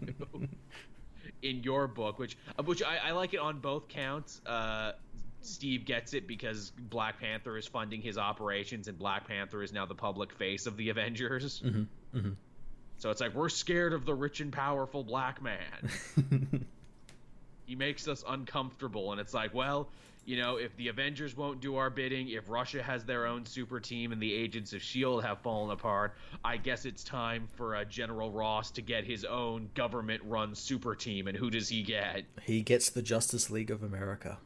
In your book, which which I, I like it on both counts. Uh, Steve gets it because Black Panther is funding his operations, and Black Panther is now the public face of the Avengers. Mm-hmm. Mm-hmm. So it's like, we're scared of the rich and powerful black man. He makes us uncomfortable, and it's like, well, you know, if the Avengers won't do our bidding, if Russia has their own super team and the Agents of S H I E L D have fallen apart, I guess it's time for uh, General Ross to get his own government-run super team, and who does he get? He gets the Justice League of America.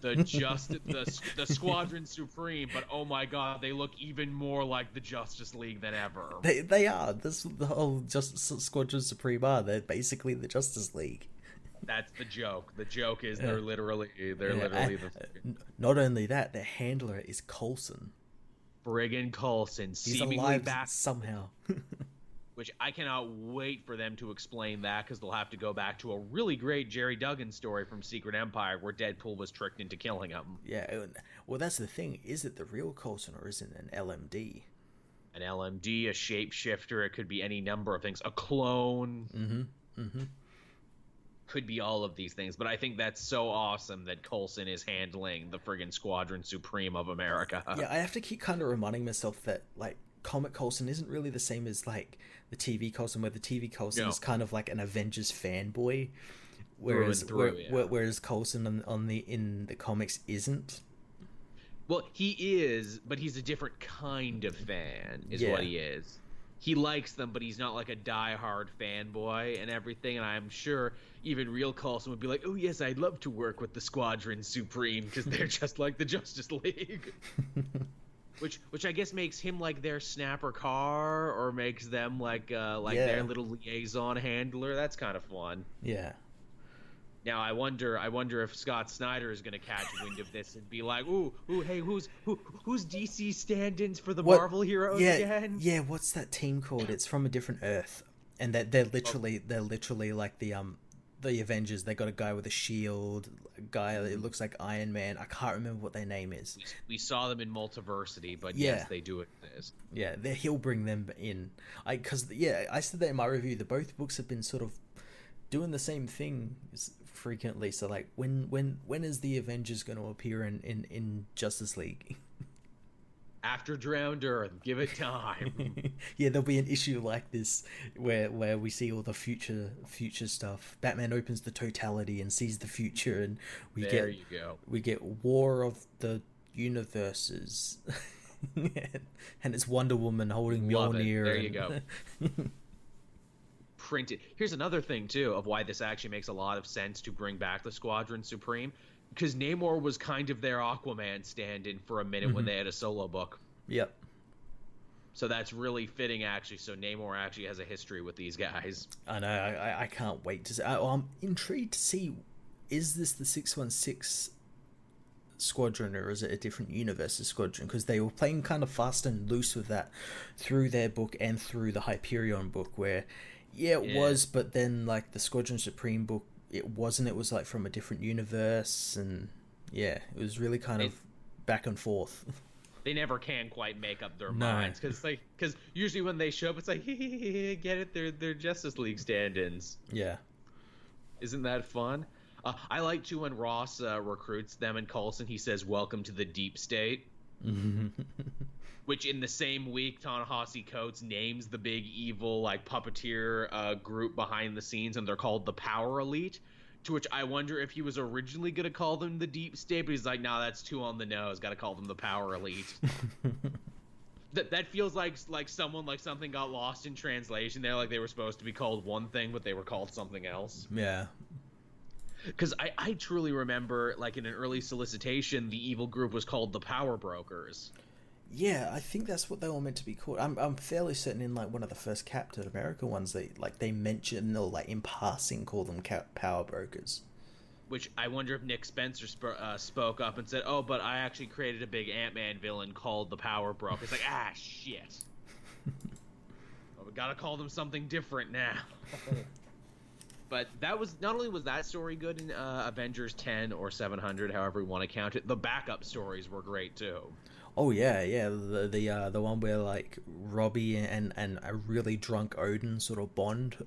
The just the, the Squadron Supreme, but oh my god, they look even more like the Justice League than ever. They they are. This the whole Justice Squadron Supreme are. They're basically the Justice League. That's the joke. The joke is they're literally they're yeah, literally the. Not only that, their handler is Coulson. Friggin' Coulson, he's seemingly alive back somehow. Which I cannot wait for them to explain that, because they'll have to go back to a really great Jerry Duggan story from Secret Empire where Deadpool was tricked into killing him. Yeah, well, that's the thing. Is it the real Coulson or is it an L M D? An L M D, a shapeshifter. It could be any number of things. A clone. Mm-hmm. Mm-hmm. Could be all of these things, but I think that's so awesome that Coulson is handling the friggin' Squadron Supreme of America. Yeah, I have to keep kind of reminding myself that, like, comic Coulson isn't really the same as, like, the T V Coulson, where the T V Coulson no. is kind of like an Avengers fanboy, whereas through, where, yeah. whereas Coulson on, on the in the comics isn't. Well, he is, but he's a different kind of fan, is yeah. what he is. He likes them, but he's not like a diehard fanboy and everything. And I'm sure even real Coulson would be like, "Oh yes, I'd love to work with the Squadron Supreme because they're just like the Justice League." Which, which I guess makes him like their snapper car, or makes them like, uh, like yeah. their little liaison handler. That's kind of fun. Yeah. Now I wonder, I wonder if Scott Snyder is going to catch wind of this and be like, "Ooh, ooh, hey, who's who, who's D C stand-ins for the what? Marvel heroes yeah, again?" Yeah, what's that team called? It's from a different Earth, and that they're, they're literally, they're literally like the um, the Avengers. They got a guy with a shield, a guy that looks like Iron Man. I can't remember what their name is. We, we saw them in Multiversity, but yeah. yes, they do it. Yeah, he'll bring them in. I because yeah, I said that in my review. The both books have been sort of doing the same thing frequently, so like when when when is the Avengers going to appear in, in in Justice League? After Drowned Earth, give it time. Yeah, there'll be an issue like this where where we see all the future future stuff. Batman opens the totality and sees the future, and we there get you go. we get War of the Universes, and it's Wonder Woman holding Love Mjolnir. It. There and... you go. Printed. Here's another thing too of why this actually makes a lot of sense to bring back the Squadron Supreme, because Namor was kind of their Aquaman stand-in for a minute mm-hmm. when they had a solo book. Yep. So that's really fitting, actually. So Namor actually has a history with these guys. I know. I, I can't wait to see. I, I'm intrigued to see, is this the six one six Squadron or is it a different universe's Squadron? Because they were playing kind of fast and loose with that through their book and through the Hyperion book, where yeah it yeah. was, but then like the Squadron Supreme book it wasn't, it was like from a different universe, and yeah it was really kind it's, of back and forth. They never can quite make up their no. minds, because like because usually when they show up it's like hee, hee, hee, hee, get it, they're they're Justice League stand-ins. Yeah, isn't that fun? uh, I like too when Ross uh, recruits them and Coulson, he says, "Welcome to the Deep State." Which in the same week, Ta-Nehisi Coates names the big evil like puppeteer uh, group behind the scenes, and they're called the Power Elite, to which I wonder if he was originally going to call them the Deep State, but he's like, nah, that's too on the nose, got to call them the Power Elite. That that feels like like someone like something got lost in translation there, like they were supposed to be called one thing, but they were called something else. Yeah. Because I, I truly remember, like, in an early solicitation, the evil group was called the Power Brokers. Yeah, I think that's what they were meant to be called. I'm I'm fairly certain in, like, one of the first Captain America ones, they, like, they mention, or, like, in passing, call them cap- Power Brokers. Which I wonder if Nick Spencer sp- uh, spoke up and said, "Oh, but I actually created a big Ant-Man villain called the Power Broker." It's like, ah, shit. Well, we gotta call them something different now. But that was, not only was that story good in uh, Avengers ten or seven hundred, however we want to count it, the backup stories were great too. Oh yeah, yeah, the the, uh, the one where like Robbie and, and a really drunk Odin sort of bond.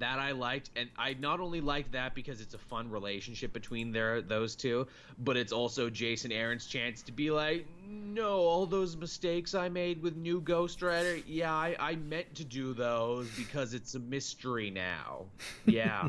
That I liked, and I not only liked that because it's a fun relationship between their those two, but it's also Jason Aaron's chance to be like, no, all those mistakes I made with New Ghost Rider, yeah, I, I meant to do those because it's a mystery now. Yeah.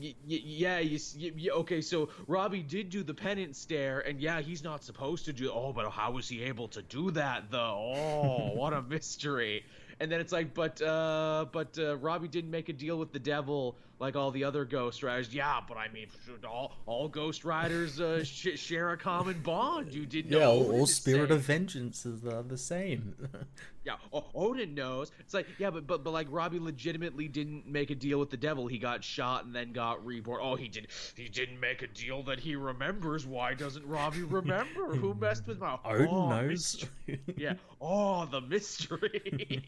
y- y- yeah, you, y- okay, so Robbie did do the penance stare, and yeah, he's not supposed to do, oh, but how was he able to do that, though? Oh, what a mystery. And then it's like, but uh, but uh, Robbie didn't make a deal with the devil like all the other Ghost Riders. Yeah, but I mean, all all Ghost Riders uh, sh- share a common bond. You didn't know. Yeah, all, all spirit of vengeance is uh, the same. Yeah, o- Odin knows. It's like, yeah, but, but but like Robbie legitimately didn't make a deal with the devil. He got shot and then got reborn. Oh, he did. He didn't make a deal that he remembers. Why doesn't Robbie remember who messed with my Odin oh, knows? Yeah. Oh, the mystery.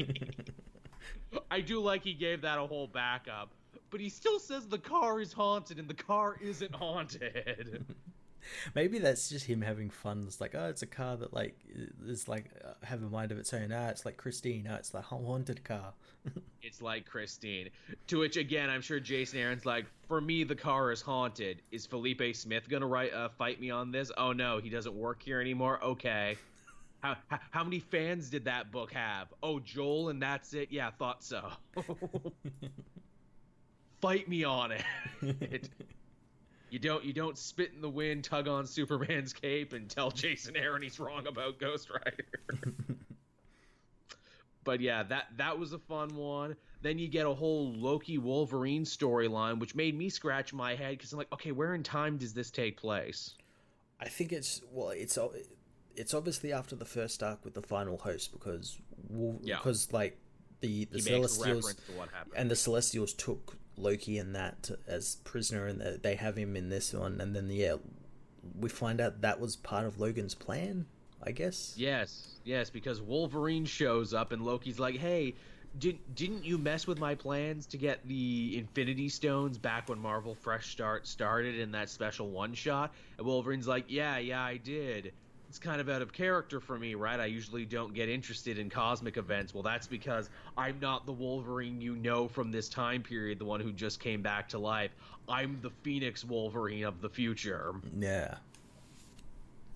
I do like he gave that a whole backup, but he still says the car is haunted, and the car isn't haunted. Maybe that's just him having fun. It's like, oh, it's a car that like is like have a mind of its own. Ah, it's like Christine. Ah, it's the haunted car. It's like Christine. To which again, I'm sure Jason Aaron's like, for me, the car is haunted. Is Felipe Smith gonna write uh, fight me on this? Oh no, he doesn't work here anymore. Okay. How, how, how many fans did that book have? Oh, Joel, and that's it? Yeah, thought so. Fight me on it. You don't you don't spit in the wind, tug on Superman's cape, and tell Jason Aaron he's wrong about Ghost Rider. But yeah, that, that was a fun one. Then you get a whole Loki Wolverine storyline, which made me scratch my head, because I'm like, okay, where in time does this take place? I think it's... Well, it's... It's obviously after the first arc with the final host, because Wolver- yeah. because like the, the Celestials and the Celestials took Loki in that as prisoner, and they have him in this one, and then yeah, we find out that was part of Logan's plan, I guess. Yes, yes, because Wolverine shows up and Loki's like, "Hey, didn't didn't you mess with my plans to get the Infinity Stones back when Marvel Fresh Start started in that special one shot?" And Wolverine's like, "Yeah, yeah, I did. It's kind of out of character for me, right? I usually don't get interested in cosmic events. Well, that's because I'm not the Wolverine you know from this time period, the one who just came back to life. I'm the Phoenix Wolverine of the future. Yeah.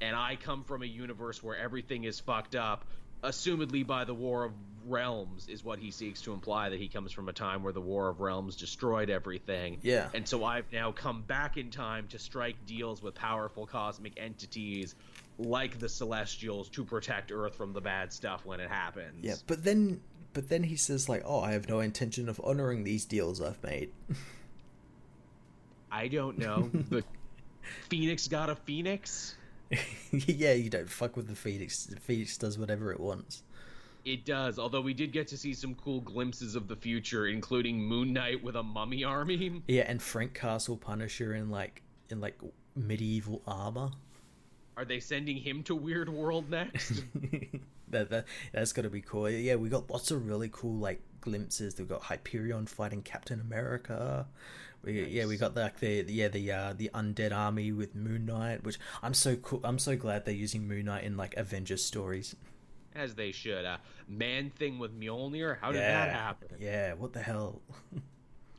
And I come from a universe where everything is fucked up, assumedly by the War of Realms," is what he seeks to imply, that he comes from a time where the War of Realms destroyed everything. Yeah. And so I've now come back in time to strike deals with powerful cosmic entities like the Celestials to protect Earth from the bad stuff when it happens. Yeah, but then but then he says like, "Oh, I have no intention of honoring these deals I've made." I don't know. The Phoenix got a Phoenix? Yeah, you don't fuck with the Phoenix. The Phoenix does whatever it wants. It does, although we did get to see some cool glimpses of the future, including Moon Knight with a mummy army. Yeah, and Frank Castle Punisher in like in like medieval armor. Are they sending him to Weird World next? that, that that's gonna be cool. Yeah, we got lots of really cool like glimpses. We've got Hyperion fighting Captain America. We, nice. Yeah, we got like the yeah the uh, the undead army with Moon Knight, which I'm so cool. I'm so glad they're using Moon Knight in like Avengers stories. As they should. Uh, Man-Thing with Mjolnir. How did yeah. that happen? Yeah. What the hell?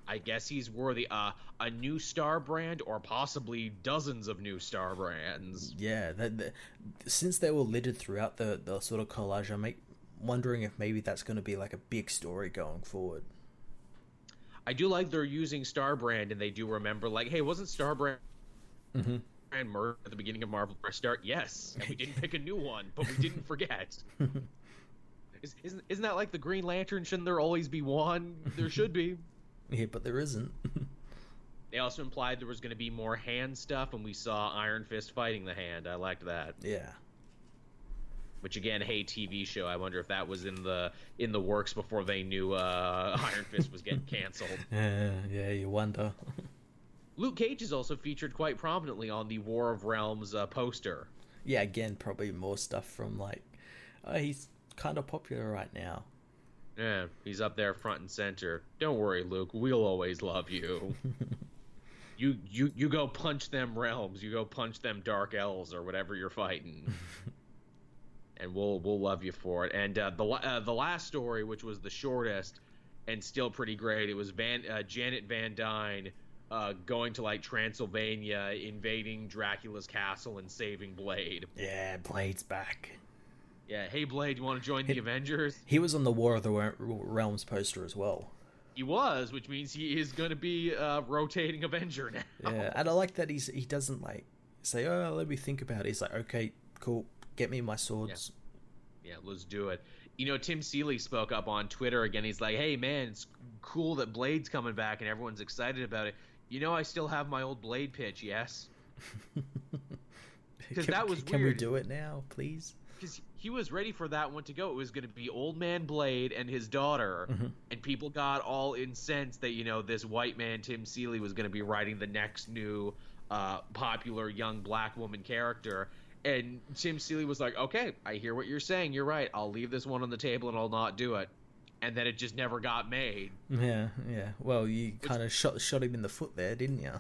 I guess he's worthy uh, a new star brand, or possibly dozens of new star brands. Yeah, that, that, since they were littered throughout the, the sort of collage, I'm make, wondering if maybe that's going to be like a big story going forward. I do like they're using star brand, and they do remember like, hey, wasn't star brand mm-hmm. brand merged at the beginning of Marvel Fresh Start? Yes, and we didn't pick a new one, but we didn't forget. Is, isn't isn't that like the Green Lantern? Shouldn't there always be one? There should be. Yeah, but there isn't. They also implied there was going to be more hand stuff, and we saw Iron Fist fighting the hand. I liked that. Yeah. Which again, hey, T V show. I wonder if that was in the in the works before they knew uh, Iron Fist was getting canceled. Yeah, yeah, you wonder. Luke Cage is also featured quite prominently on the War of Realms uh, poster. Yeah, again, probably more stuff from like, oh, he's kind of popular right now. Yeah, he's up there front and center. Don't worry, Luke. We'll always love you. you, you, you go punch them realms. You go punch them dark elves or whatever you're fighting, and we'll we'll love you for it. And uh, the uh, the last story, which was the shortest and still pretty great, it was Van uh, Janet Van Dyne uh, going to like Transylvania, invading Dracula's castle, and saving Blade. Yeah, Blade's back. Yeah, hey Blade, you want to join the he, Avengers? He was on the War of the Realms poster as well. He was, which means he is going to be a rotating Avenger now. Yeah, and I like that he's he doesn't like say, oh, let me think about it. He's like, okay, cool, get me my swords. Yeah, yeah let's do it. You know, Tim Seeley spoke up on Twitter again. He's like, hey, man, it's cool that Blade's coming back and everyone's excited about it. You know, I still have my old Blade pitch, yes? Because that was can weird. Can we do it now, please? Because he was ready for that one to go. It was going to be Old Man Blade and his daughter, mm-hmm. and people got all incensed that, you know, this white man, Tim Seeley, was going to be writing the next new uh, popular young black woman character. And Tim Seeley was like, okay, I hear what you're saying. You're right. I'll leave this one on the table and I'll not do it. And then it just never got made. Yeah, yeah. Well, you kind of shot shot him in the foot there, didn't you?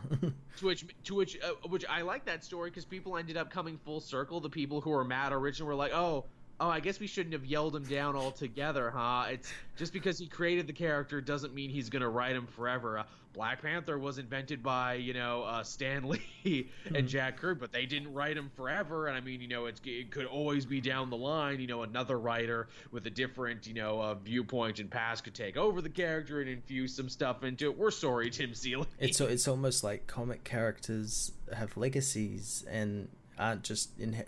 to which, to which, uh, which I like that story because people ended up coming full circle. The people who were mad originally were like, "Oh, oh, I guess we shouldn't have yelled him down altogether, huh? It's just because he created the character doesn't mean he's gonna write him forever." Uh, Black Panther was invented by you know uh, Stan Lee and mm-hmm. Jack Kirby, but they didn't write him forever. And I mean, you know, it's, it could always be down the line. You know, another writer with a different you know uh, viewpoint and past could take over the character and infuse some stuff into it. We're sorry, Tim Seeley. It's it's almost like comic characters have legacies and aren't just in,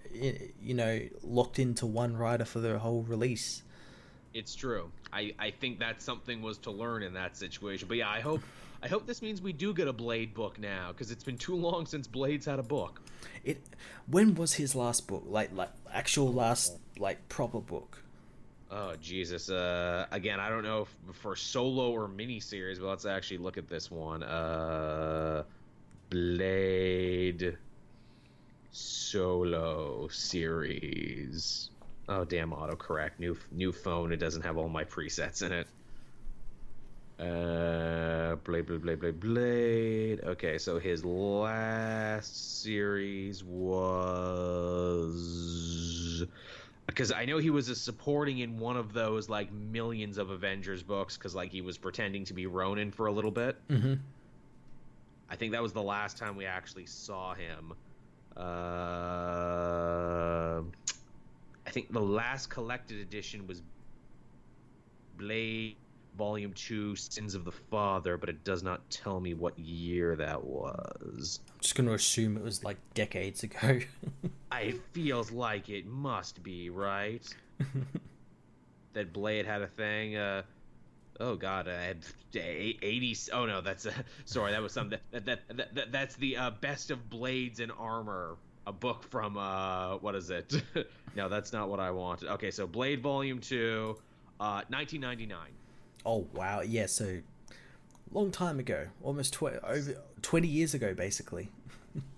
you know, locked into one writer for their whole release. It's true. I, I think that's something was to learn in that situation. But yeah, I hope I hope this means we do get a Blade book now because it's been too long since Blade's had a book. It when was his last book? Like like actual last like proper book. Oh Jesus! Uh, again, I don't know if for solo or miniseries, but let's actually look at this one. Uh, Blade. Solo series. Oh damn! Autocorrect. New new phone. It doesn't have all my presets in it. Uh, Blade, Blade, Blade, Blade, Blade. Okay, so his last series was because I know he was a supporting in one of those like millions of Avengers books because like he was pretending to be Ronin for a little bit. Mm-hmm. I think that was the last time we actually saw him. Uh, I think the last collected edition was Blade Volume two, Sins of the Father, but it does not tell me what year that was. I'm just going to assume it was like decades ago. It feels like it must be, right? That Blade had a thing, uh... Oh God, uh, eighty. Oh no, that's a, sorry. That was something. That that, that, that that's the uh, best of Blades and Armor, a book from uh, what is it? No, that's not what I wanted. Okay, so Blade Volume Two, uh, nineteen ninety nine. Oh wow, yeah. So long time ago, almost tw- over twenty years ago, basically.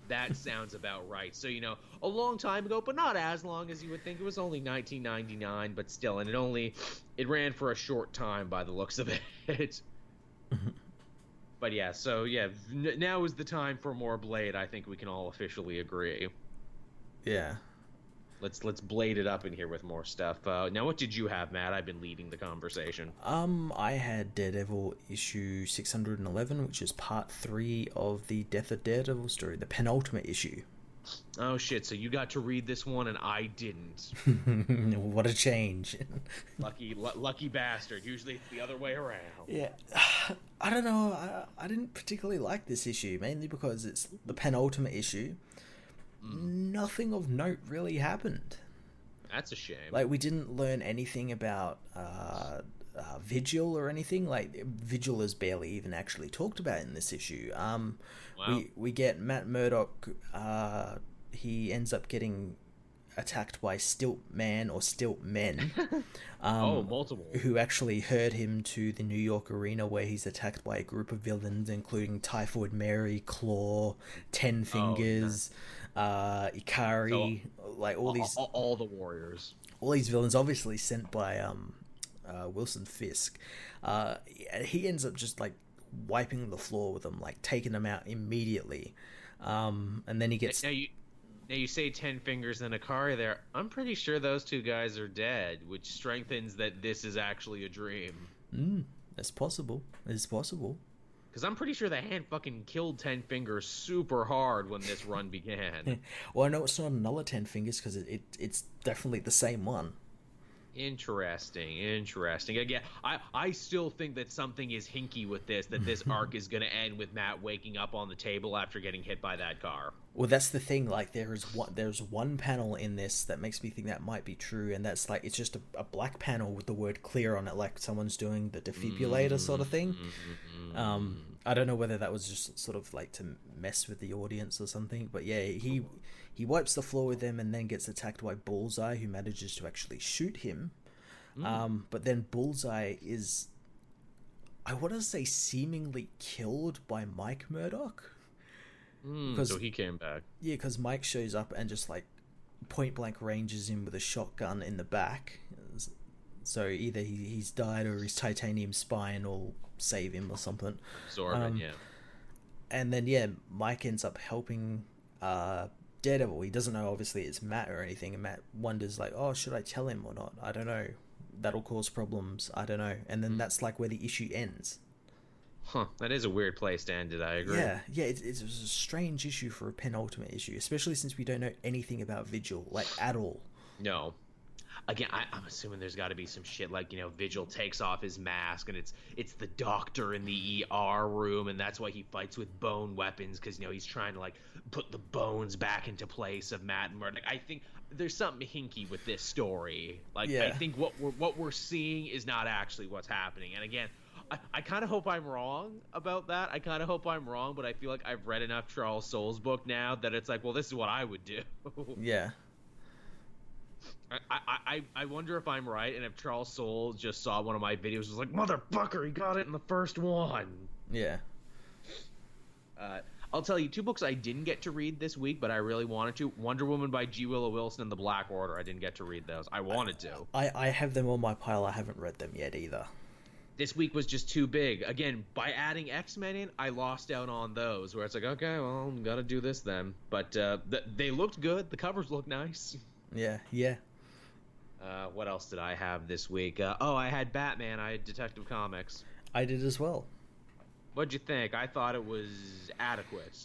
That sounds about right. So, you know, a long time ago, but not as long as you would think. It was only nineteen ninety-nine, but still. And it only, it ran for a short time by the looks of it. But yeah, so yeah, n- now is the time for more Blade. I think we can all officially agree. Yeah. Let's let's blade it up in here with more stuff. Uh, now, what did you have, Matt? I've been leading the conversation. Um, I had Daredevil issue six hundred eleven, which is part three of the Death of Daredevil story, the penultimate issue. Oh, shit. So you got to read this one and I didn't. What a change. Lucky l- lucky bastard. Usually it's the other way around. Yeah. I don't know. I, I didn't particularly like this issue, mainly because it's the penultimate issue. Nothing of note really happened. That's a shame. Like, we didn't learn anything about uh, uh, Vigil or anything. Like, Vigil is barely even actually talked about in this issue. Um, wow. We we get Matt Murdock. Uh, he ends up getting attacked by Stilt Man or Stilt Men. um, oh, multiple. Who actually herd him to the New York arena where he's attacked by a group of villains, including Typhoid Mary, Claw, Ten Fingers... Oh, no. Uh, Ikari, so, like all these, all, all the warriors, all these villains, obviously sent by um, uh, Wilson Fisk. Uh, he ends up just like wiping the floor with them, like taking them out immediately. Um, and then he gets. Now you, now you say Ten Fingers and Ikari. There, I'm pretty sure those two guys are dead, which strengthens that this is actually a dream. Mm, that's possible. It's possible. Because I'm pretty sure the hand fucking killed Ten Fingers super hard when this run began. Well, I know it's not another Ten Fingers because it, it it's definitely the same one. Interesting, interesting. Again, I, I still think that something is hinky with this, that this arc is going to end with Matt waking up on the table after getting hit by that car. Well, that's the thing. Like, there is one, there's one panel in this that makes me think that might be true, and that's, like, it's just a, a black panel with the word clear on it, like someone's doing the defibrillator mm-hmm. sort of thing. Mm-hmm. Um, I don't know whether that was just sort of, like, to mess with the audience or something, but yeah, he... He wipes the floor with him and then gets attacked by Bullseye, who manages to actually shoot him. Mm. Um, but then Bullseye is, I want to say, seemingly killed by Mike Murdoch. Mm, so he came back. Yeah, because Mike shows up and just, like, point-blank ranges him with a shotgun in the back. So either he, he's died or his titanium spine will save him or something. Absorb um, it, yeah. And then, yeah, Mike ends up helping... Uh, Daredevil. He doesn't know, obviously, it's Matt or anything, and Matt wonders, like, oh, should I tell him or not? I don't know. That'll cause problems. I don't know. And then that's, like, where the issue ends. Huh. That is a weird place to end it, I agree. Yeah, yeah, it, it was a strange issue for a penultimate issue, especially since we don't know anything about Vigil, like, at all. No. Again, I, I'm assuming there's got to be some shit like, you know, Vigil takes off his mask and it's it's the doctor in the E R room, and that's why he fights with bone weapons, because, you know, he's trying to, like, put the bones back into place of Matt Murdock. I think there's something hinky with this story. Like, yeah. I think what we're, what we're seeing is not actually what's happening. And again, I, I kind of hope I'm wrong about that. I kind of hope I'm wrong, but I feel like I've read enough Charles Soule's book now that it's like, well, this is what I would do. Yeah. I, I, I wonder if I'm right, and if Charles Soule just saw one of my videos was like, motherfucker, he got it in the first one. Yeah. Uh, I'll tell you, two books I didn't get to read this week, but I really wanted to. Wonder Woman by G. Willow Wilson and The Black Order. I didn't get to read those. I wanted to. I, I have them on my pile. I haven't read them yet either. This week was just too big. Again, by adding X-Men in, I lost out on those, where it's like, okay, well, gotta do this then. But uh, th- they looked good. The covers looked nice. Yeah, yeah. Uh, what else did I have this week? Uh, oh, I had Batman. I had Detective Comics. I did as well. What'd you think? I thought it was adequate.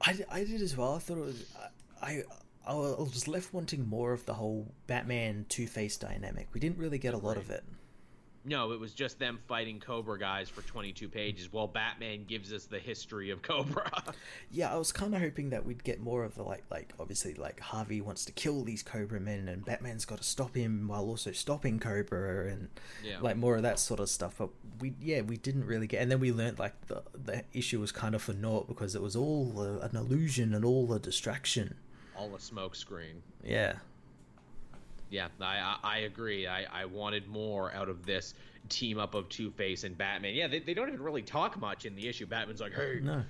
I, I did as well. I thought it was... I, I, I was left wanting more of the whole Batman Two-Face dynamic. We didn't really get a lot of it. No, it was just them fighting Cobra guys for twenty-two pages while Batman gives us the history of Cobra. Yeah, I was kind of hoping that we'd get more of the, like, like obviously, like, Harvey wants to kill these Cobra men and Batman's got to stop him while also stopping Cobra, and, yeah, like, more of that sort of stuff. But we, yeah, we didn't really get... And then we learned, like, the, the issue was kind of for naught because it was all a, an illusion and all a distraction. All a smokescreen. Yeah. Yeah, I I agree. I, I wanted more out of this team up of Two-Face and Batman. Yeah, they, they don't even really talk much in the issue. Batman's like, hey, no.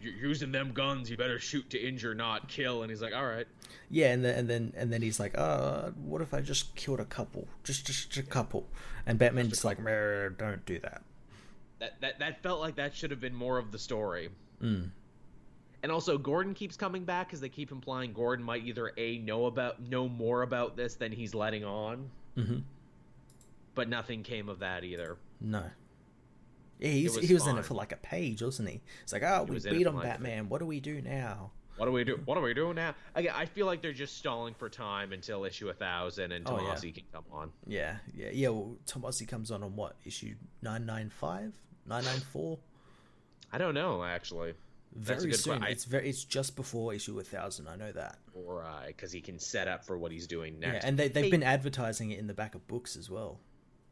You're using them guns. You better shoot to injure, not kill. And he's like, all right. Yeah, and then and then and then he's like, uh, what if I just killed a couple, just just a couple? And Batman's like, don't do that. That that that felt like that should have been more of the story. Mm. And also, Gordon keeps coming back because they keep implying Gordon might either a know about know more about this than he's letting on, mm-hmm. but nothing came of that either. No, yeah, he's, was he was fun. in it for like a page, wasn't he? It's like, oh, he we beat on Batman. Like, what do we do now? What do we do? What do we do now? Again, I feel like they're just stalling for time until issue a thousand and Tomasi oh, yeah. can come on. Yeah, yeah, yeah. Well, Tomasi comes on on what, issue nine ninety-five, nine ninety-four? I don't know, actually. Very soon. I, it's very. It's just before issue one thousand. I know that. Right, because he can set up for what he's doing next. Yeah, and they, they've hey, been advertising it in the back of books as well.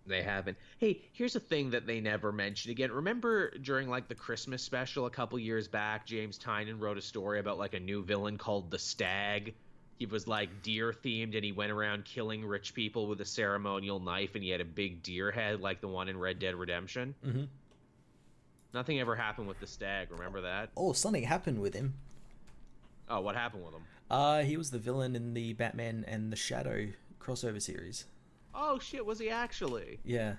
They haven't. Hey, here's a thing that they never mentioned again. Remember during, like, the Christmas special a couple years back, James Tynion wrote a story about, like, a new villain called the Stag. He was, like, deer-themed, and he went around killing rich people with a ceremonial knife, and he had a big deer head like the one in Red Dead Redemption. Mm-hmm. Nothing ever happened with the Stag, remember that? Oh, something happened with him. Oh, what happened with him? Uh, he was the villain in the Batman and the Shadow crossover series. Oh, shit, was he actually? Yeah.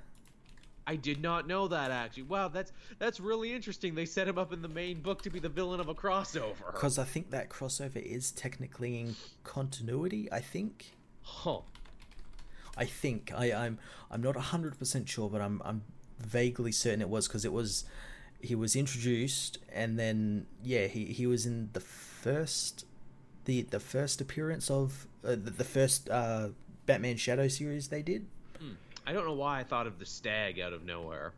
I did not know that, actually. Wow, that's that's really interesting. They set him up in the main book to be the villain of a crossover. Because I think that crossover is technically in continuity, I think. Huh. I think. I, I'm I'm not one hundred percent sure, but I'm I'm vaguely certain it was, because it was... He was introduced, and then yeah, he, he was in the first, the the first appearance of uh, the, the first uh, Batman Shadow series they did. Hmm. I don't know why I thought of the stag out of nowhere.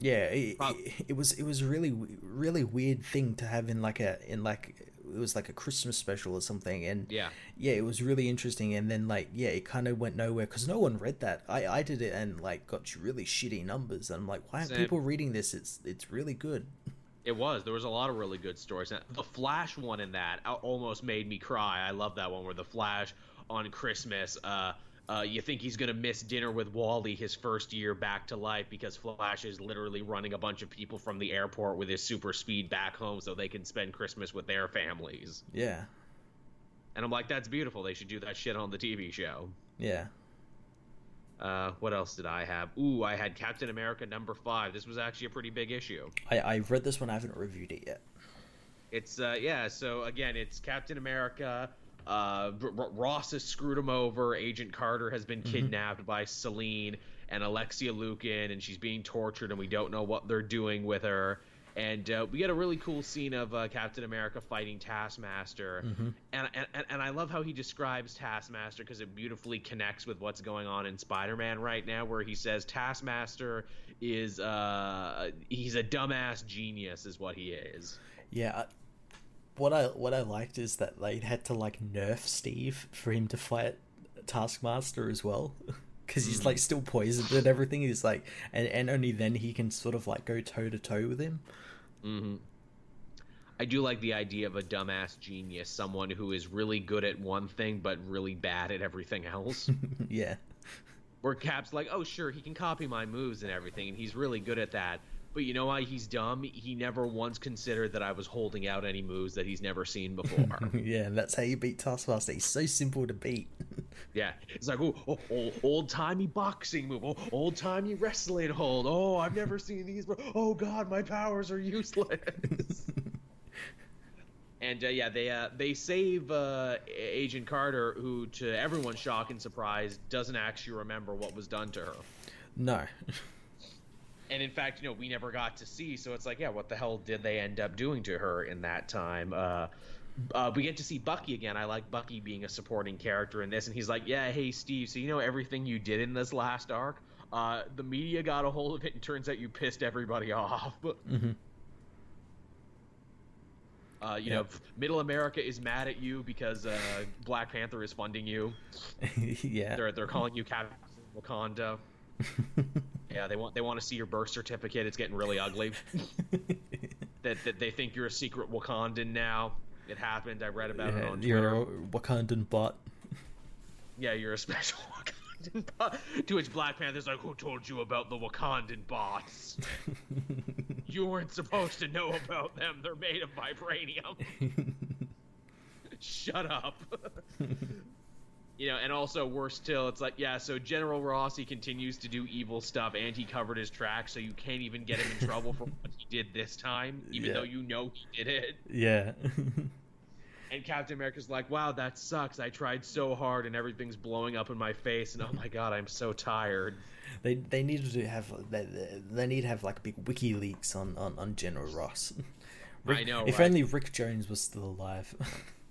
Yeah, it, it, it was it was a really really weird thing to have in like a in like it was like a Christmas special or something, and yeah, yeah, it was really interesting. And then like yeah, it kind of went nowhere because no one read that. I, I did it and like got really shitty numbers. And I'm like, why aren't Same. people reading this? It's it's really good. It was. There was a lot of really good stories. Now, the Flash one in that almost made me cry. I love that one where the Flash on Christmas. Uh, Uh, you think he's going to miss dinner with Wally his first year back to life because Flash is literally running a bunch of people from the airport with his super speed back home so they can spend Christmas with their families. Yeah. And I'm like, that's beautiful. They should do that shit on the T V show. Yeah. Uh, what else did I have? Ooh, I had Captain America number five. This was actually a pretty big issue. I, I've read this one. I haven't reviewed it yet. It's, uh, yeah, so again, it's Captain America... Uh, R- Ross has screwed him over. Agent Carter has been kidnapped mm-hmm. by Selene and Alexia Lukin, and she's being tortured, and we don't know what they're doing with her. And uh, we get a really cool scene of uh, Captain America fighting Taskmaster, mm-hmm. and, and and I love how he describes Taskmaster because it beautifully connects with what's going on in Spider-Man right now, where he says Taskmaster is uh he's a dumbass genius, is what he is. Yeah. What I what I liked is that they had to like nerf Steve for him to fight Taskmaster as well, because he's like still poisoned and everything. He's like, and, and only then he can sort of like go toe to toe with him. Mm-hmm. I do like the idea of a dumbass genius, someone who is really good at one thing but really bad at everything else. Yeah. Where Cap's like, oh sure, he can copy my moves and everything, and he's really good at that. But you know why he's dumb? He never once considered that I was holding out any moves that he's never seen before. Yeah, and that's how you beat Taskmaster. He's so simple to beat. Yeah, it's like, oh, oh, oh old-timey boxing move. Oh, old-timey wrestling hold. Oh, I've never seen these. Oh, God, my powers are useless. And, uh, yeah, they uh, they save uh, Agent Carter, who, to everyone's shock and surprise, doesn't actually remember what was done to her. No. And in fact, you know, we never got to see, so it's like, yeah, what the hell did they end up doing to her in that time? Uh, uh, we get to see Bucky again. I like Bucky being a supporting character in this, and he's like, yeah, hey, Steve, so you know everything you did in this last arc? Uh, the media got a hold of it, and turns out you pissed everybody off. Mm-hmm. Uh, you yep. know, Middle America is mad at you because uh, Black Panther is funding you. Yeah. They're, they're calling you Captain Wakanda. Yeah, they want they want to see your birth certificate. It's getting really ugly. that that they think you're a secret Wakandan now. It happened. I read about yeah, it on Twitter. You're a Wakandan bot. Yeah, you're a special Wakandan bot. To which Black Panther's like, who told you about the Wakandan bots? You weren't supposed to know about them. They're made of vibranium. Shut up. You know, and also worse still, it's like, yeah, so General Ross, he continues to do evil stuff, and he covered his tracks, so you can't even get him in trouble for what he did this time, even yeah. though you know he did it. Yeah. And Captain America's like, wow, that sucks. I tried so hard, and everything's blowing up in my face, and oh my god, I'm so tired. They they need to have they, they need to have like big WikiLeaks on on, on General Ross. Rick, I know. If right? only Rick Jones was still alive.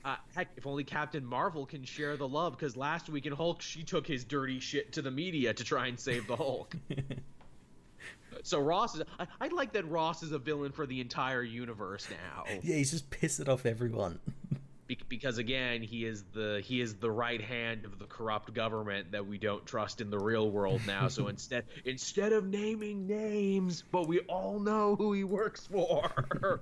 Uh, heck, if only Captain Marvel can share the love, because last week in Hulk, she took his dirty shit to the media to try and save the Hulk. So Ross is... I, I like that Ross is a villain for the entire universe now. Yeah, he's just pissing off everyone. Be- because, again, he is the he is the right hand of the corrupt government that we don't trust in the real world now. So instead, instead of naming names, but we all know who he works for,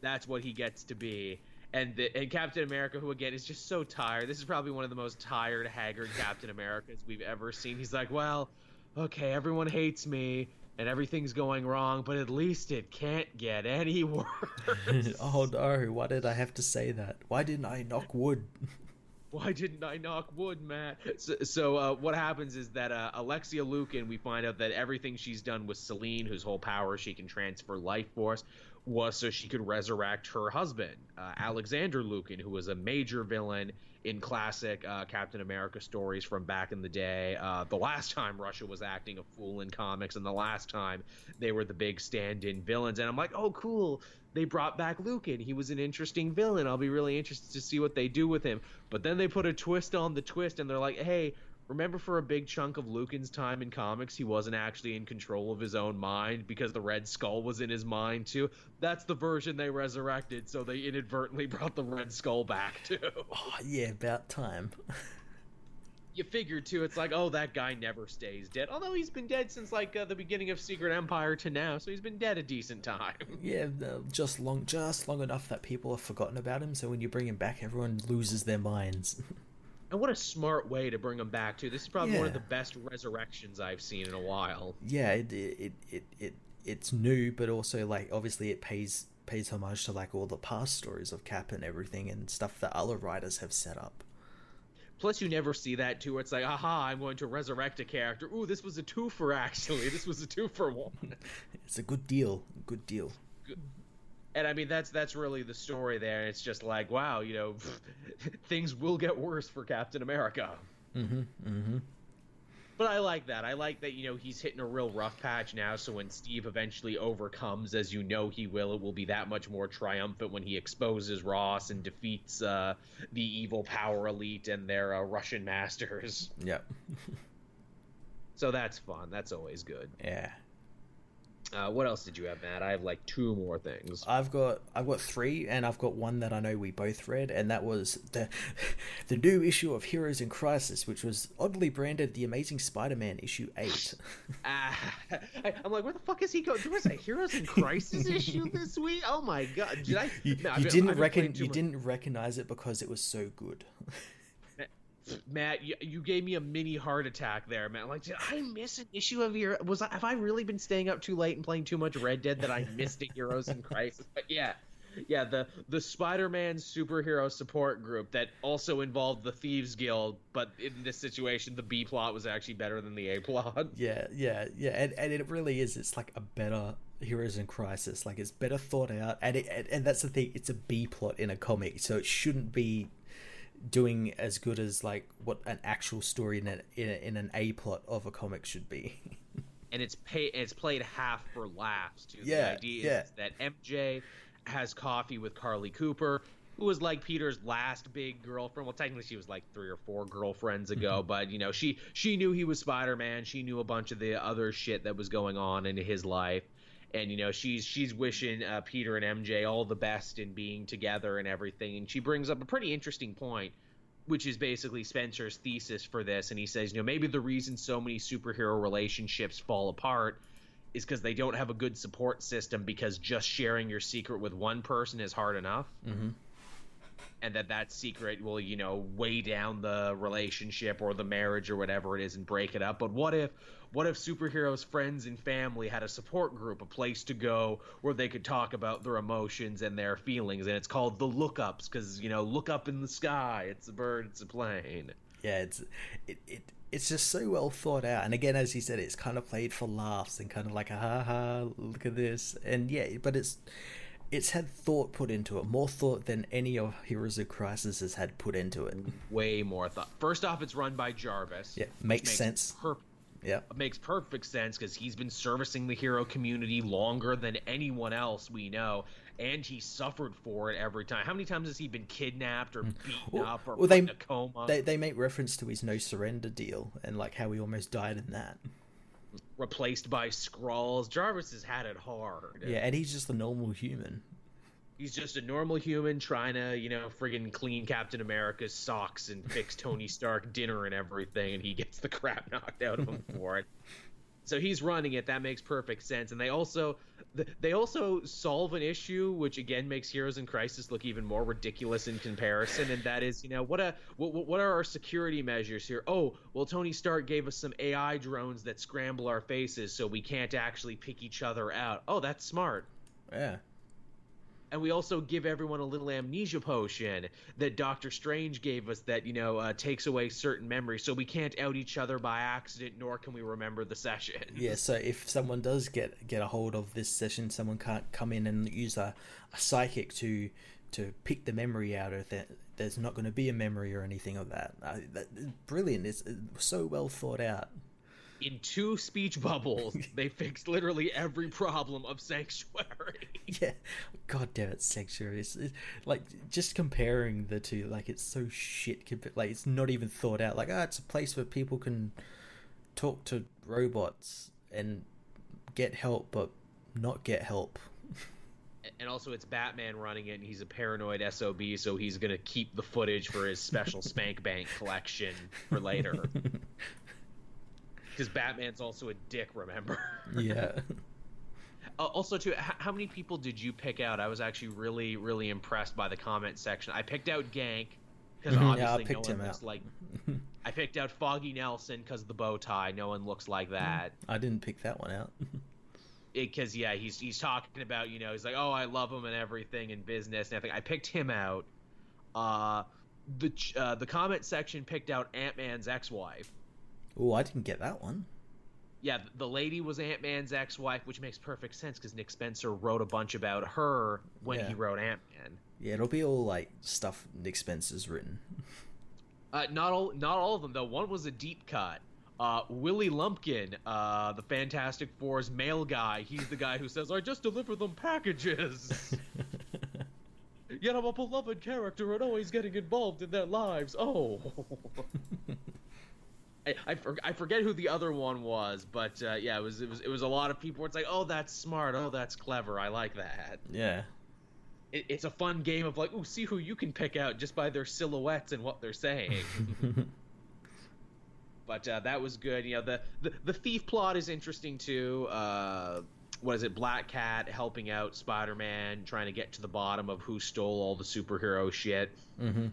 that's what he gets to be. And the, and Captain America, who again is just so tired. This is probably one of the most tired, haggard Captain Americas we've ever seen. He's like, well, okay, everyone hates me and everything's going wrong, but at least it can't get any worse. Oh no, why did I have to say that? Why didn't I knock wood? Why didn't I knock wood, Matt? So, so uh, what happens is that uh, Alexia Lukin, we find out that everything she's done with Selene, whose whole power she can transfer life force, was so she could resurrect her husband, uh, Alexander Lukin, who was a major villain in classic uh, Captain America stories from back in the day. Uh, the last time Russia was acting a fool in comics, and the last time they were the big stand-in villains. And I'm like, oh, cool. They brought back Lucan. He was an interesting villain. I'll be really interested to see what they do with him. But then they put a twist on the twist, and they're like, hey, remember for a big chunk of Lucan's time in comics, he wasn't actually in control of his own mind because the Red Skull was in his mind, too? That's the version they resurrected, so they inadvertently brought the Red Skull back, too. Oh, yeah, about time. You figure, too, it's like, oh, that guy never stays dead. Although he's been dead since, like, uh, the beginning of Secret Empire to now, so he's been dead a decent time. Yeah, uh, just long, just long enough that people have forgotten about him, so when you bring him back, everyone loses their minds. And what a smart way to bring him back, too. This is probably yeah. one of the best resurrections I've seen in a while. Yeah, it it, it it it's new, but also, like, obviously it pays pays homage to, like, all the past stories of Cap and everything and stuff that other writers have set up. Plus, you never see that, too. It's like, aha, I'm going to resurrect a character. Ooh, this was a twofer, actually. This was a two-for-one. It's a good deal. Good deal. Good. And I mean, that's that's really the story there. It's just like, wow, you know, things will get worse for Captain America. Mm-hmm, mm-hmm. But I like that. I like that, you know, he's hitting a real rough patch now, so when Steve eventually overcomes, as you know he will, it will be that much more triumphant when he exposes Ross and defeats uh, the evil power elite and their uh, Russian masters. Yep. So that's fun. That's always good. Yeah. Uh, what else did you have, Matt? I have like two more things. I've got I've got three, and I've got one that I know we both read, and that was the the new issue of Heroes in Crisis, which was oddly branded The Amazing Spider-Man issue eight. uh, I, I'm like, where the fuck is he going? There was a Heroes in Crisis issue this week. Oh my god! Did I? You, no, you been, didn't reckon you much. didn't recognize it because it was so good. Matt, you, you gave me a mini heart attack there, Matt. Like, did I miss an issue of Heroes? Was I, have I really been staying up too late and playing too much Red Dead that I missed a Heroes in Crisis? But yeah, yeah, the the Spider-Man superhero support group that also involved the Thieves Guild, but in this situation, the B plot was actually better than the A plot. Yeah, yeah, yeah, and and it really is. It's like a better Heroes in Crisis. Like, it's better thought out, and it and, and that's the thing. It's a B plot in a comic, so it shouldn't be doing as good as like what an actual story in an in, a, in an A plot of a comic should be. And it's pay it's played half for laughs too. Yeah, the idea yeah. is that M J has coffee with Carly Cooper, who was like Peter's last big girlfriend. Well, technically she was like three or four girlfriends ago, but you know, she she knew he was Spider-Man. She knew a bunch of the other shit that was going on in his life. And, you know, she's she's wishing uh, Peter and M J all the best in being together and everything. And she brings up a pretty interesting point, which is basically Spencer's thesis for this. And he says, you know, maybe the reason so many superhero relationships fall apart is because they don't have a good support system, because just sharing your secret with one person is hard enough. Mm-hmm. And that that secret will, you know, weigh down the relationship or the marriage or whatever it is and break it up. But what if what if superheroes' friends and family had a support group, a place to go where they could talk about their emotions and their feelings? And it's called the Lookups, because, you know, look up in the sky. It's a bird. It's a plane. Yeah, it's it, it it's just so well thought out. And again, as you said, it's kind of played for laughs and kind of like, ha ha, look at this. And yeah, but it's... It's had thought put into it, more thought than any of Heroes of Crisis has had put into it. Way more thought. First off, it's run by Jarvis. Yeah, makes, makes sense. Perp- yeah, it makes perfect sense because he's been servicing the hero community longer than anyone else we know, and he suffered for it every time. How many times has he been kidnapped or beaten well, up or well, put they, in a coma? They, they make reference to his no surrender deal and like how he almost died in that. Replaced by Skrulls. Jarvis has had it hard. Yeah, and he's just a normal human. He's just a normal human trying to, you know, friggin' clean Captain America's socks and fix Tony Stark dinner and everything, and he gets the crap knocked out of him for it. So he's running it. That makes perfect sense. And they also they also solve an issue, which again makes Heroes in Crisis look even more ridiculous in comparison. And that is, you know, what a what, what are our security measures here? Oh, well, Tony Stark gave us some A I drones that scramble our faces, so we can't actually pick each other out. Oh, that's smart. Yeah. And we also give everyone a little amnesia potion that Doctor Strange gave us that, you know, uh, takes away certain memories. So we can't out each other by accident, nor can we remember the session. Yeah, so if someone does get, get a hold of this session, someone can't come in and use a, a psychic to to pick the memory out, or that there's not going to be a memory or anything of that. Uh, that brilliant. It's, it's so well thought out. in two speech bubbles, they fixed literally every problem of Sanctuary. Yeah. God damn it, Sanctuary. It's, it's, like, just comparing the two, like, it's so shit. Like, it's not even thought out. Like, ah, oh, it's a place where people can talk to robots and get help, but not get help. And also, it's Batman running it, and he's a paranoid S O B, so he's going to keep the footage for his special Spank Bank collection for later. Because Batman's also a dick, remember? Yeah. uh, also, too, h- how many people did you pick out? I was actually really, really impressed by the comment section. I picked out Gank, because obviously yeah, no one looks out. like... I picked out Foggy Nelson, because of the bow tie. No one looks like that. I didn't pick that one out. Because, yeah, he's he's talking about, you know, he's like, oh, I love him and everything and business and everything. I picked him out. Uh, the uh, the comment section picked out Ant-Man's ex-wife. Oh, I didn't get that one. Yeah, the lady was Ant-Man's ex-wife, which makes perfect sense because Nick Spencer wrote a bunch about her when yeah. he wrote Ant-Man. Yeah, it'll be all, like, stuff Nick Spencer's written. uh, not all, not all of them, though. One was a deep cut. Uh, Willie Lumpkin, uh, the Fantastic Four's mail guy. He's the guy who says, I just deliver them packages. Yet I'm a beloved character and always getting involved in their lives. Oh. I, I, for, I forget who the other one was, but uh, yeah, it was, it was it was a lot of people. It's like, oh, that's smart. Oh, that's clever. I like that. Yeah. It, it's a fun game of like, ooh, see who you can pick out just by their silhouettes and what they're saying. But uh, that was good. You know, the, the, the thief plot is interesting too. Uh, what is it? Black Cat helping out Spider-Man, trying to get to the bottom of who stole all the superhero shit. Mm-hmm.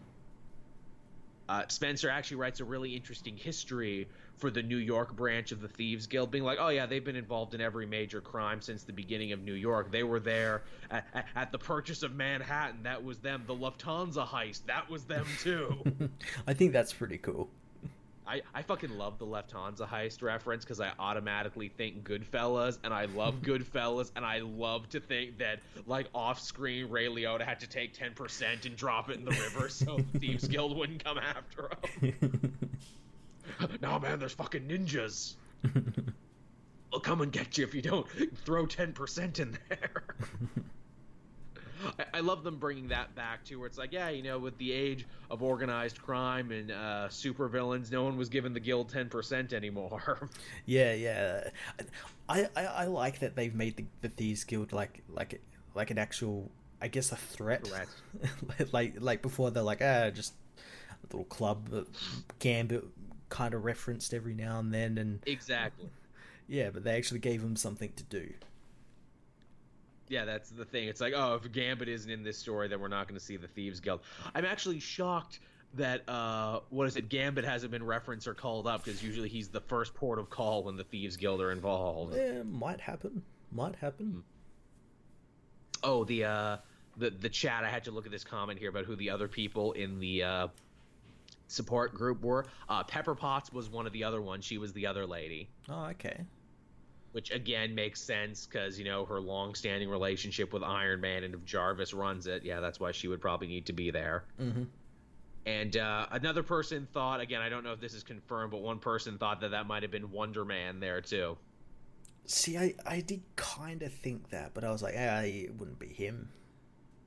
Uh, Spencer actually writes a really interesting history for the New York branch of the Thieves Guild, being like, oh yeah, they've been involved in every major crime since the beginning of New York. They were there at, at the purchase of Manhattan. That was them. The Lufthansa heist. That was them too. I think that's pretty cool. I, I fucking love the Lufthansa heist reference because I automatically think Goodfellas, and I love Goodfellas, and I love to think that, like, off-screen, Ray Liotta had to take ten percent and drop it in the river so the Thieves Guild wouldn't come after him. Nah, man, there's fucking ninjas. They'll come and get you if you don't throw ten percent in there. I love them bringing that back to where it's like, yeah, you know, with the age of organized crime and uh, supervillains, no one was giving the guild ten percent anymore. Yeah, yeah. I, I, I like that they've made the, the Thieves Guild like like like an actual, I guess, a threat. Threat. like like before they're like, ah, just a little club gambit kind of referenced every now and then. And exactly. Yeah, but they actually gave them something to do. Yeah, that's the thing. It's like, oh, if Gambit isn't in this story, then we're not going to see the Thieves Guild. I'm actually shocked that, uh, what is it, Gambit hasn't been referenced or called up, because usually he's the first port of call when the Thieves Guild are involved. Yeah, might happen. Might happen. Oh, the, uh, the, the chat, I had to look at this comment here about who the other people in the uh, support group were. Uh, Pepper Potts was one of the other ones. She was the other lady. Oh, okay. Which, again, makes sense because, you know, her long-standing relationship with Iron Man, and if Jarvis runs it, yeah, that's why she would probably need to be there. Mm-hmm. And uh, another person thought, again, I don't know if this is confirmed, but one person thought that that might have been Wonder Man there, too. See, I, I did kind of think that, but I was like, hey, it wouldn't be him.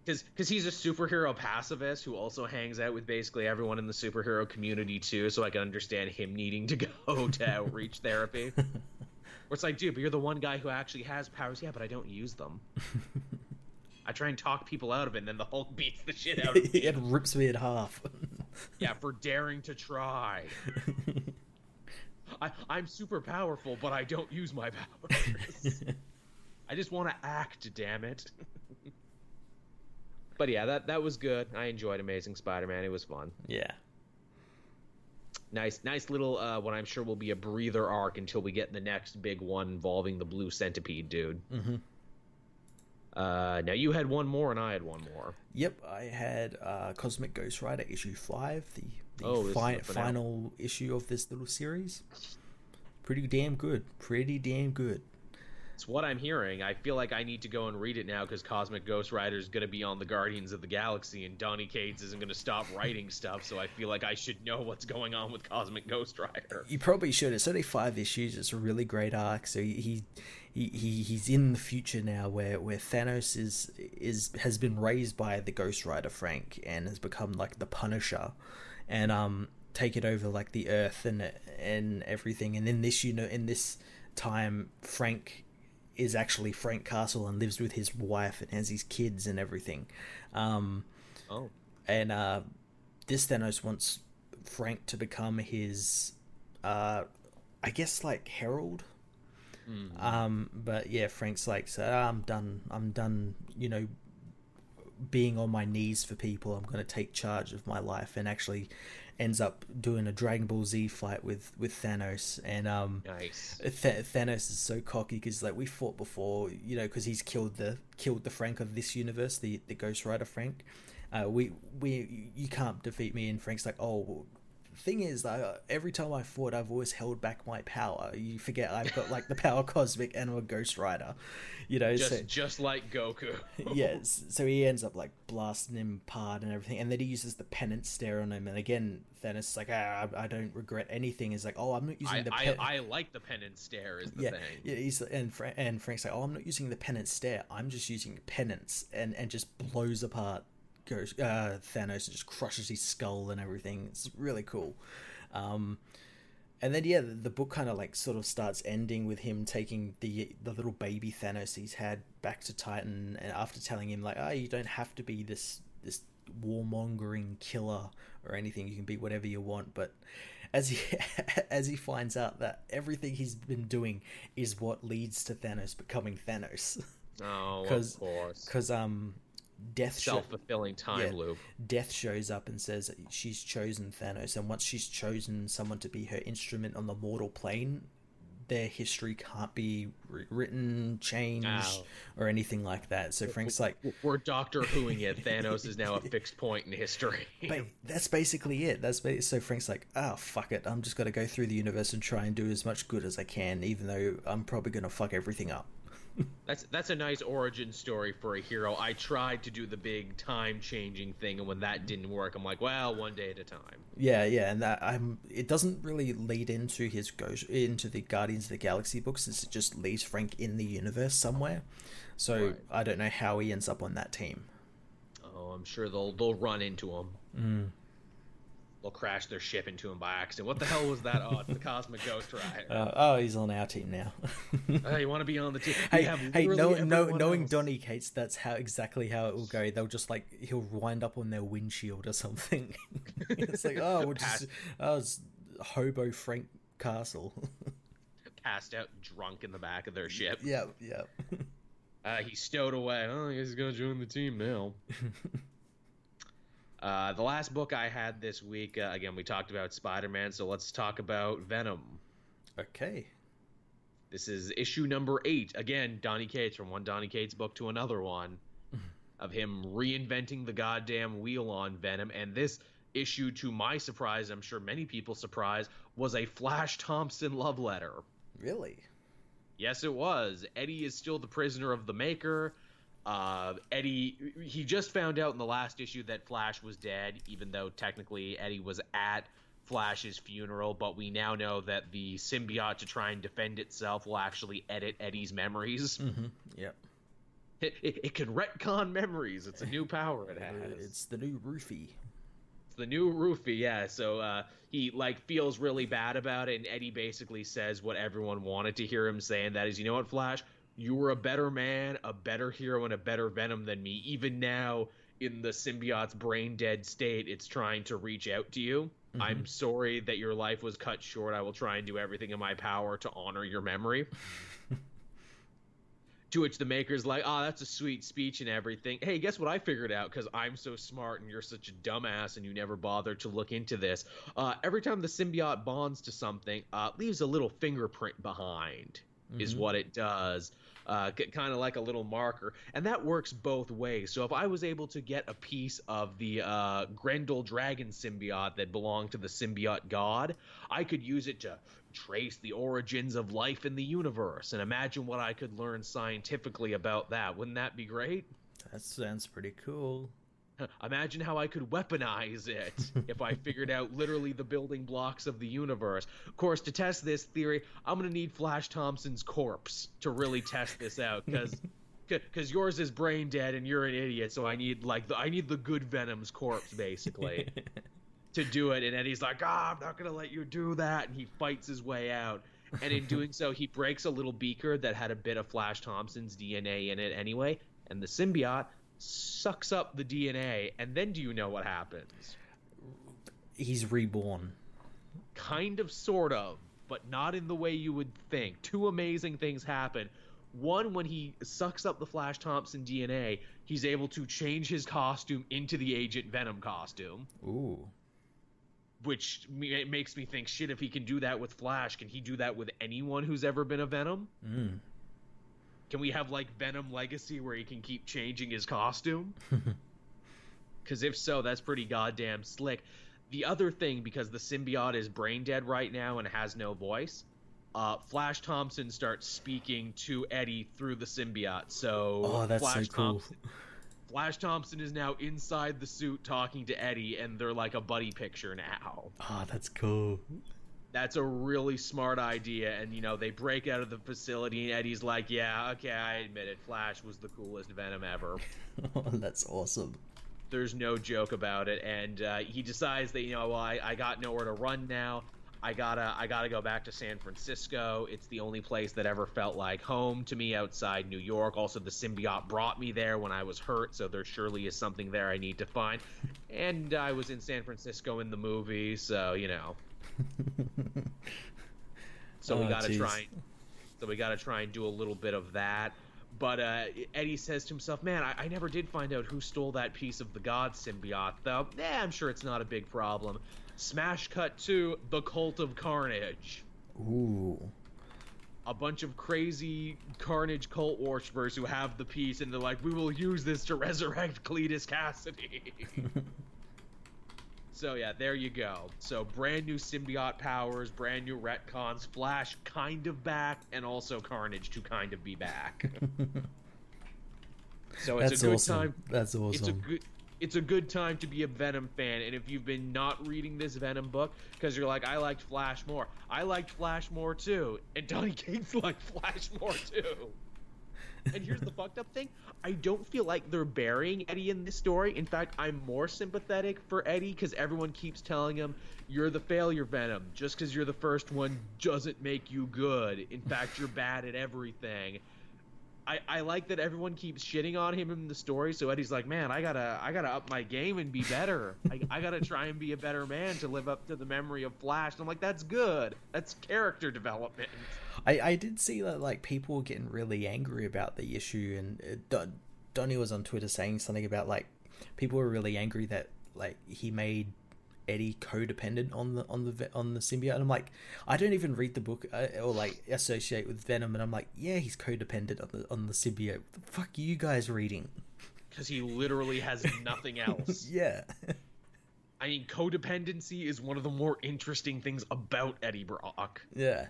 Because he's a superhero pacifist who also hangs out with basically everyone in the superhero community, too, so I can understand him needing to go to outreach therapy. Or it's like, dude, but you're the one guy who actually has powers. Yeah, but I don't use them. I try and talk people out of it, and then the Hulk beats the shit out of me. It rips me in half. Yeah, for daring to try. I, I'm super powerful, but I don't use my powers. I just want to act, damn it. But yeah, that, that was good. I enjoyed Amazing Spider-Man. It was fun. Yeah. Nice nice little, uh, what I'm sure will be a breather arc until we get the next big one involving the blue centipede dude. Mm-hmm. Uh, now, you had one more and I had one more. Yep, I had uh, Cosmic Ghost Rider issue five, the, the oh, fi- final issue of this little series. Pretty damn good. Pretty damn good. that's what I'm hearing. I feel like I need to go and read it now because Cosmic Ghost Rider is going to be on the Guardians of the Galaxy and Donny Cates isn't going to stop writing stuff, so I feel like I should know what's going on with Cosmic Ghost Rider. You probably should. It's only five issues. It's a really great arc. So he he, he he's in the future now where, where Thanos is is has been raised by the Ghost Rider Frank and has become like the Punisher. And um take it over like the Earth and and everything. And in this, you know, in this time, Frank is actually Frank Castle and lives with his wife and has his kids and everything. Um, oh, and uh, this Thanos wants Frank to become his, uh, I guess like herald. Mm. Um, but yeah, Frank's like, so I'm done. I'm done. You know, being on my knees for people. I'm going to take charge of my life, and actually ends up doing a Dragon Ball Z fight with, with Thanos. And um, nice. Th- Thanos is so cocky because like we fought before, you know, because he's killed the killed the Frank of this universe, the, the Ghost Rider Frank. Uh, we we you can't defeat me. And Frank's like, oh, well, the thing is, uh, every time I fought, I've always held back my power. You forget I've got like the power cosmic and I'm a Ghost Rider, you know. Just so, just like Goku. Yes. So he ends up like blasting him apart and everything, and then he uses the penance stare on him. And again, Thanos is like, ah, I, I don't regret anything. Is like, oh, I'm not using I, the. Pen- I, I like the penance stare. Is the yeah, thing. Yeah. He's, and Fra- and Frank's like, oh, I'm not using the penance stare. I'm just using penance, and and just blows apart Goes, uh, Thanos, and just crushes his skull and everything. It's really cool. Um, and then yeah, the, the book kind of like sort of starts ending with him taking the the little baby Thanos he's had back to Titan, and after telling him like, oh, you don't have to be this this warmongering killer or anything. You can be whatever you want. But as he as he finds out that everything he's been doing is what leads to Thanos becoming Thanos. Oh, of course. Because um. Death self-fulfilling sh- time yeah, loop. Death shows up and says she's chosen Thanos, and once she's chosen someone to be her instrument on the mortal plane, their history can't be rewritten, changed, Ow. or anything like that. So Frank's like, we're Doctor Whoing it. Thanos is now a fixed point in history. But that's basically it. That's ba- so Frank's like, oh, fuck it. I'm just going to go through the universe and try and do as much good as I can, even though I'm probably going to fuck everything up. That's that's a nice origin story for a hero. I tried to do the big time-changing thing, and when that didn't work, I'm like, well, one day at a time. Yeah, yeah, and that I'm. It doesn't really lead into his go into the Guardians of the Galaxy books, since it just leaves Frank in the universe somewhere. So right. I don't know how he ends up on that team. Oh, I'm sure they'll they'll run into him. Mm. They'll crash their ship into him by accident. What the hell was that? Oh, it's the Cosmic Ghost Rider. Uh, oh, he's on our team now. Oh, you want to be on the team? Hey, hey no, no, knowing else. Donny Cates, that's how exactly how it will go. They'll just like he'll wind up on their windshield or something. It's like, oh, we'll just oh, it's hobo Frank Castle, passed out drunk in the back of their ship. Yeah, yeah. Uh, he stowed away. Oh, I guess he's gonna join the team now. Uh, the last book I had this week, uh, again, we talked about Spider-Man, so let's talk about Venom. Okay. This is issue number eight. Again, Donny Cates, from one Donny Cates book to another one, of him reinventing the goddamn wheel on Venom. And this issue, to my surprise, I'm sure many people's surprise, was a Flash Thompson love letter. Really? Yes, it was. Eddie is still the prisoner of the Maker. Uh, Eddie, he just found out in the last issue that Flash was dead, even though technically Eddie was at Flash's funeral, but we now know that the symbiote, to try and defend itself, will actually edit Eddie's memories. Mm-hmm. Yep. It, it, it can retcon memories. It's a new power it has. It's the new Roofie. It's the new Roofie, yeah. So, uh, he, like, feels really bad about it, and Eddie basically says what everyone wanted to hear him say, and that is, you know what, Flash? You were a better man, a better hero, and a better Venom than me. Even now, in the symbiote's brain-dead state, it's trying to reach out to you. Mm-hmm. I'm sorry that your life was cut short. I will try and do everything in my power to honor your memory. To which the Maker's like, oh, that's a sweet speech and everything. Hey, guess what I figured out? Because I'm so smart and you're such a dumbass and you never bothered to look into this. Uh, every time the symbiote bonds to something, uh, it leaves a little fingerprint behind, mm-hmm. is what it does. uh, kind of like a little marker. And that works both ways. So if I was able to get a piece of the uh, Grendel dragon symbiote that belonged to the symbiote god, I could use it to trace the origins of life in the universe and imagine what I could learn scientifically about that. Wouldn't that be great? That sounds pretty cool. Imagine how I could weaponize it if I figured out literally the building blocks of the universe. Of course, to test this theory, I'm going to need Flash Thompson's corpse to really test this out, because because yours is brain dead and you're an idiot, so I need like the, I need the good Venom's corpse, basically, to do it. And Eddie's like, ah, oh, I'm not going to let you do that. And he fights his way out. And in doing so, he breaks a little beaker that had a bit of Flash Thompson's D N A in it anyway, and the symbiote sucks up the D N A, and then do you know what happens? He's reborn. Kind of, sort of, but not in the way you would think. Two amazing things happen. One, when he sucks up the Flash Thompson D N A, he's able to change his costume into the Agent Venom costume. Ooh. Which makes me think, shit, if he can do that with Flash, can he do that with anyone who's ever been a Venom? Mm. Can we have, like, Venom Legacy where he can keep changing his costume? Because if so, that's pretty goddamn slick. The other thing, because the symbiote is brain dead right now and has no voice, uh, Flash Thompson starts speaking to Eddie through the symbiote. So oh, that's Flash so cool. Thompson, Flash Thompson is now inside the suit talking to Eddie, and they're like a buddy picture now. Oh, that's cool. That's a really smart idea, and, you know, they break out of the facility, and Eddie's like, yeah, okay, I admit it, Flash was the coolest Venom ever. Oh, that's awesome. There's no joke about it, and uh, he decides that, you know, well, I, I got nowhere to run now. I gotta, I gotta go back to San Francisco. It's the only place that ever felt like home to me outside New York. Also, the symbiote brought me there when I was hurt, so there surely is something there I need to find. And I was in San Francisco in the movie, so, you know. so we oh, gotta geez. try. So we gotta try and do a little bit of that. But uh, Eddie says to himself, man, I, I never did find out who stole that piece of the god symbiote, though. Nah, I'm sure it's not a big problem. Smash cut to the Cult of Carnage. Ooh. A bunch of crazy Carnage cult worshippers who have the piece, and they're like, we will use this to resurrect Cletus Cassidy. So, yeah, there you go. So, brand new symbiote powers, brand new retcons, Flash kind of back, and also Carnage to kind of be back. So, it's That's a good awesome. time. That's awesome. It's a good, it's a good time to be a Venom fan. And if you've been not reading this Venom book because you're like, I liked Flash more. I liked Flash more, too. And Donny Cates liked Flash more, too. And here's the fucked up thing. I don't feel like they're burying Eddie in this story. In fact, I'm more sympathetic for Eddie because everyone keeps telling him, you're the failure, Venom. Just because you're the first one doesn't make you good. In fact, you're bad at everything. I, I like that everyone keeps shitting on him in the story, so Eddie's like, man, I gotta I gotta up my game and be better. I, I gotta try and be a better man to live up to the memory of Flash. And I'm like, that's good. That's character development. I, I did see that, like, people were getting really angry about the issue, and it, Don, Donny was on Twitter saying something about, like, people were really angry that, like, he made Eddie codependent on the on the on the symbiote. And I'm like, I don't even read the book uh, or like associate with Venom, and I'm like, yeah, he's codependent on the on the symbiote. What the fuck are you guys reading? Because he literally has nothing else. Yeah. I mean, codependency is one of the more interesting things about Eddie Brock. Yeah.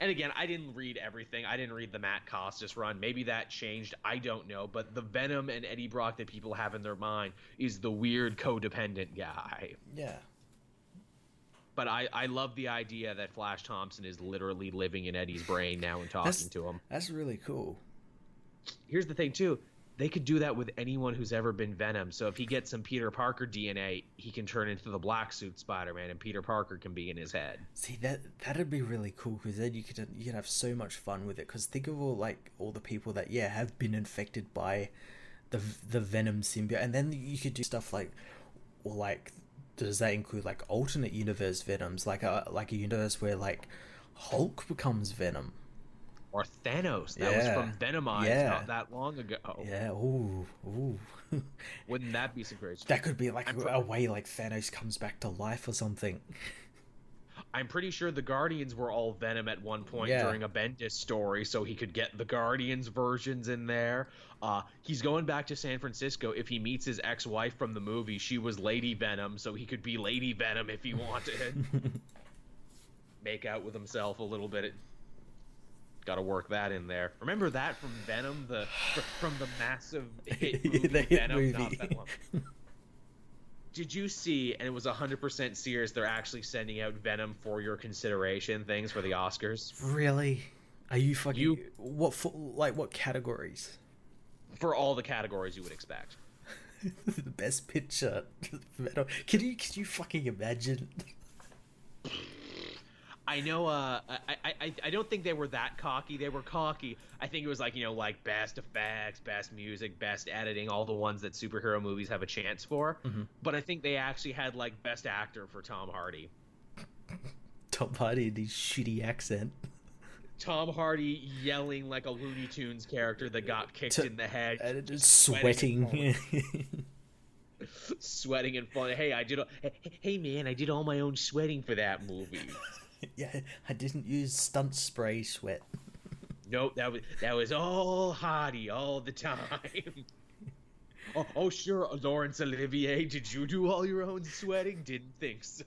And again, I didn't read everything. I didn't read the Matt Costas run. Maybe that changed. I don't know. But the Venom and Eddie Brock that people have in their mind is the weird codependent guy. Yeah. But I, I love the idea that Flash Thompson is literally living in Eddie's brain now and talking to him. That's really cool. Here's the thing, too. They could do that with anyone who's ever been Venom. So if he gets some Peter Parker D N A, he can turn into the black suit Spider-Man, and Peter Parker can be in his head. See, that that'd be really cool, because then you could you could have so much fun with it. Because think of all like all the people that yeah have been infected by the the Venom symbiote, and then you could do stuff like, or like, does that include like alternate universe Venoms, like a like a universe where like Hulk becomes Venom? Or Thanos. That yeah. was from Venomized yeah. not that long ago. Yeah, ooh, ooh. Wouldn't that be some great stuff? That could be like I'm a pro- way like Thanos comes back to life or something. I'm pretty sure the Guardians were all Venom at one point yeah. during a Bendis story, so he could get the Guardians versions in there. Uh, he's going back to San Francisco. If he meets his ex-wife from the movie, she was Lady Venom, so he could be Lady Venom if he wanted. Make out with himself a little bit. Got to work that in there. Remember that from Venom, the from the massive hit movie, the hit Venom, movie. Not that one. Did you see, and it was one hundred percent serious, they're actually sending out Venom for your consideration things for the Oscars? Really? Are you fucking... You, what for, like, what categories? For all the categories you would expect. The best picture. Venom. Can you, can you fucking imagine? I know, uh, I, I, I don't think they were that cocky. They were cocky. I think it was like, you know, like best effects, best music, best editing, all the ones that superhero movies have a chance for. Mm-hmm. But I think they actually had like best actor for Tom Hardy. Tom Hardy and his shitty accent. Tom Hardy yelling like a Looney Tunes character that got kicked to, in the head. And just sweating. sweating. Sweating and falling. Hey, I did. All, hey, hey, man, I did all my own sweating for that movie. Yeah, I didn't use stunt spray sweat. Nope, that was that was all Hardy all the time. oh, oh, sure, Laurence Olivier, did you do all your own sweating? Didn't think so.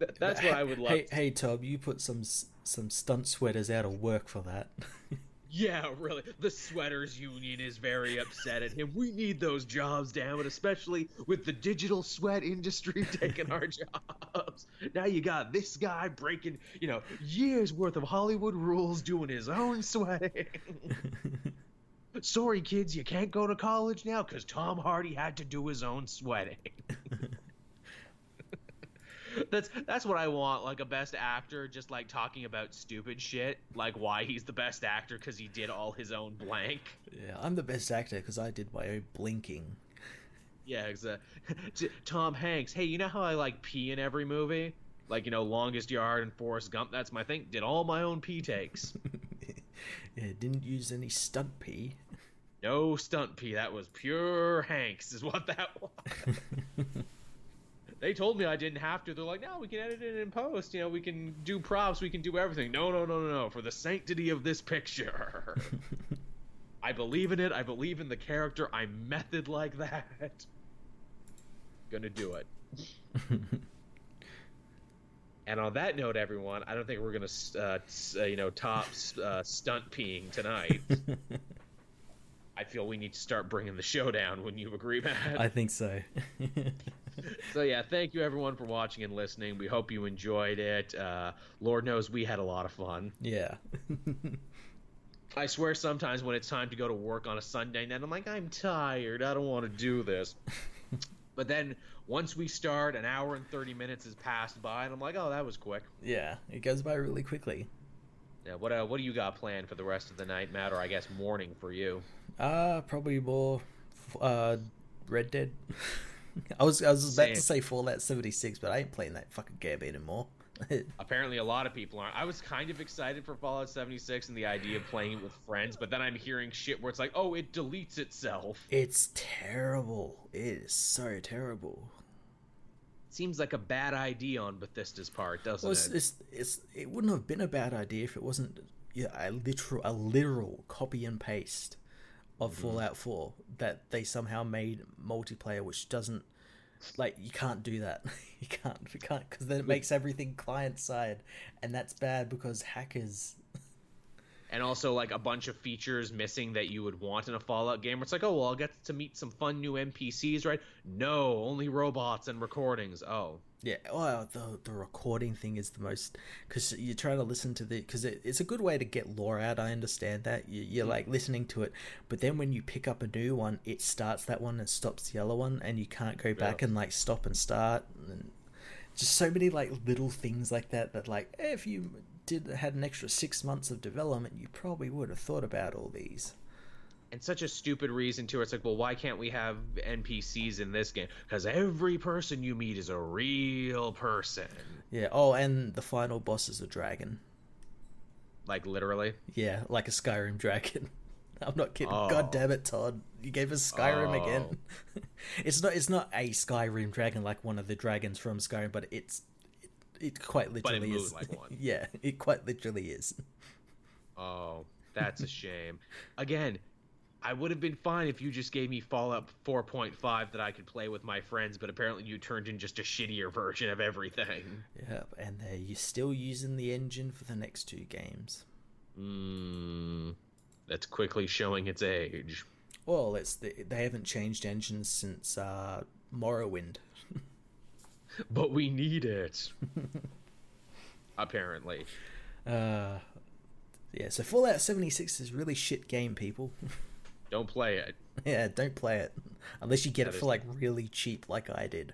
that, that's what I would love. Hey, to. hey, Tom, you put some some stunt sweaters out of work for that. Yeah, really. The sweaters union is very upset at him. We need those jobs, damn it, especially with the digital sweat industry taking our jobs. Now you got this guy breaking, you know, years worth of Hollywood rules doing his own sweating. Sorry, kids, you can't go to college now because Tom Hardy had to do his own sweating. That's that's what I want, like a best actor, just like talking about stupid shit, like why he's the best actor because he did all his own blank. Yeah, I'm the best actor because I did my own blinking. Yeah, exactly. Tom Hanks, hey, you know how I like pee in every movie? Like, you know, Longest Yard and Forrest Gump, that's my thing. Did all my own pee takes. Yeah, didn't use any stunt pee. No stunt pee, that was pure Hanks is what that was. They told me I didn't have to. They're like, no, we can edit it in post. You know, we can do props. We can do everything. No, no, no, no, no. For the sanctity of this picture. I believe in it. I believe in the character. I'm method like that. Gonna do it. And on that note, everyone, I don't think we're gonna, uh, you know, top uh, stunt peeing tonight. I feel we need to start bringing the show down. Wouldn't you agree, Matt? I think so. So yeah, thank you everyone for watching and listening. We hope you enjoyed it. Uh, Lord knows we had a lot of fun. Yeah. I swear sometimes when it's time to go to work on a Sunday night, I'm like, I'm tired. I don't want to do this. But then once we start, an hour and thirty minutes has passed by, and I'm like, oh, that was quick. Yeah, it goes by really quickly. Yeah, what uh, what do you got planned for the rest of the night, Matt, or I guess morning for you? Uh, probably more uh, Red Dead. I was I was about Same. to say Fallout seventy-six, but I ain't playing that fucking game anymore. Apparently a lot of people aren't. I was kind of excited for Fallout seventy-six and the idea of playing it with friends, but then I'm hearing shit where it's like, oh, it deletes itself. It's terrible. It is so terrible. Seems like a bad idea on Bethesda's part, doesn't well, it's, it? It's, it's, it wouldn't have been a bad idea if it wasn't yeah, a literal a literal copy and paste of mm-hmm. Fallout four that they somehow made multiplayer, which doesn't, like, you can't do that. You can't, you can't, because then it makes everything client side, and that's bad because hackers. And also, like, a bunch of features missing that you would want in a Fallout game. Where it's like, oh, well, I'll get to meet some fun new N P Cs, right? No, only robots and recordings. Oh. Yeah, well, the the recording thing is the most... Because you're trying to listen to the... Because it, it's a good way to get lore out, I understand that. You, you're, like, listening to it. But then when you pick up a new one, it starts that one and stops the other one. And you can't go back yeah. and, like, stop and start. And just so many, like, little things like that that, like, hey, if you... Did had an extra six months of development, you probably would have thought about all these. And such a stupid reason too. It's like, well, why can't we have N P Cs in this game? Because every person you meet is a real person. Yeah. Oh, and the final boss is a dragon. Like literally. Yeah, like a Skyrim dragon. I'm not kidding. Oh. God damn it, Todd. You gave us Skyrim oh. again. It's not it's not a Skyrim dragon like one of the dragons from Skyrim, but it's it, it quite literally but it moves is like one. Yeah, it quite literally is. Oh, that's a shame. Again, I would have been fine if you just gave me Fallout four point five that I could play with my friends, but apparently you turned in just a shittier version of everything. Yep, and uh, you're still using the engine for the next two games. Mm, that's quickly showing its age. Well, it's the, they haven't changed engines since uh, Morrowind. But we need it. Apparently. Uh, yeah, so Fallout seventy-six is really shit game, people. Don't play it. Yeah, don't play it. Unless you get that it for, like, really cheap like I did.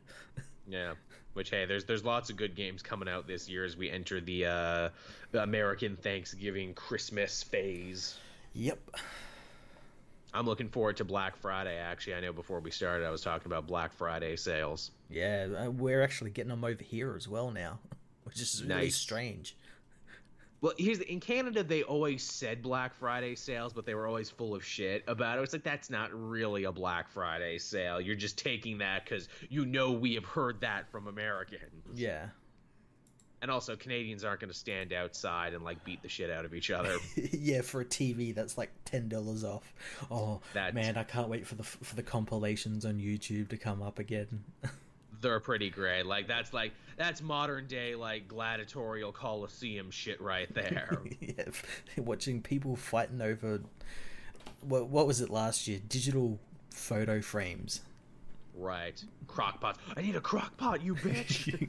Yeah. Which, hey, there's there's lots of good games coming out this year as we enter the, uh, the American Thanksgiving Christmas phase. Yep. I'm looking forward to Black Friday, actually. I know before we started I was talking about Black Friday sales. Yeah, we're actually getting them over here as well now, which is nice. Really strange. Well, here's the, in Canada, they always said Black Friday sales, but they were always full of shit about it. It's like, that's not really a Black Friday sale. You're just taking that because you know we have heard that from Americans. Yeah. And also, Canadians aren't going to stand outside and, like, beat the shit out of each other. Yeah, for a T V that's, like, ten dollars off. Oh, that's... man, I can't wait for the for the compilations on YouTube to come up again. They're pretty great. Like, that's like that's modern day like gladiatorial Colosseum shit right there. Yeah, watching people fighting over what what was it last year? Digital photo frames. Right. Crockpots. I need a crockpot, you bitch.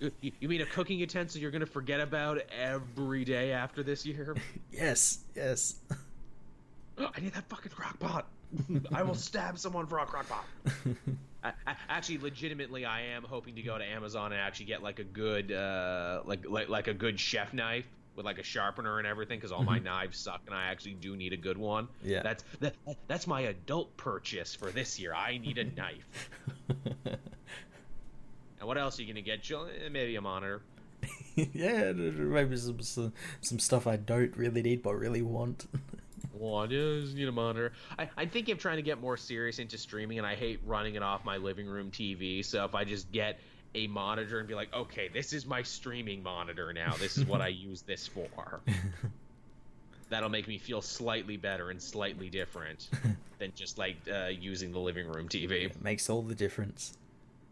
you, you mean a cooking utensil you're gonna forget about every day after this year? Yes, yes. Oh, I need that fucking crockpot. I will stab someone for a crockpot. I, I, actually, legitimately, I am hoping to go to Amazon and actually get like a good, uh, like, like like a good chef knife with like a sharpener and everything, because all my knives suck, and I actually do need a good one. Yeah, that's that, that's my adult purchase for this year. I need a knife. And what else are you gonna get, Jill? Maybe a monitor. Yeah, maybe some, some some stuff I don't really need but really want. Want is need a monitor. I, I think I'm trying to get more serious into streaming, and I hate running it off my living room T V. So if I just get a monitor and be like, okay, this is my streaming monitor now. This is what I use this for. That'll make me feel slightly better and slightly different than just like uh, using the living room T V. It makes all the difference.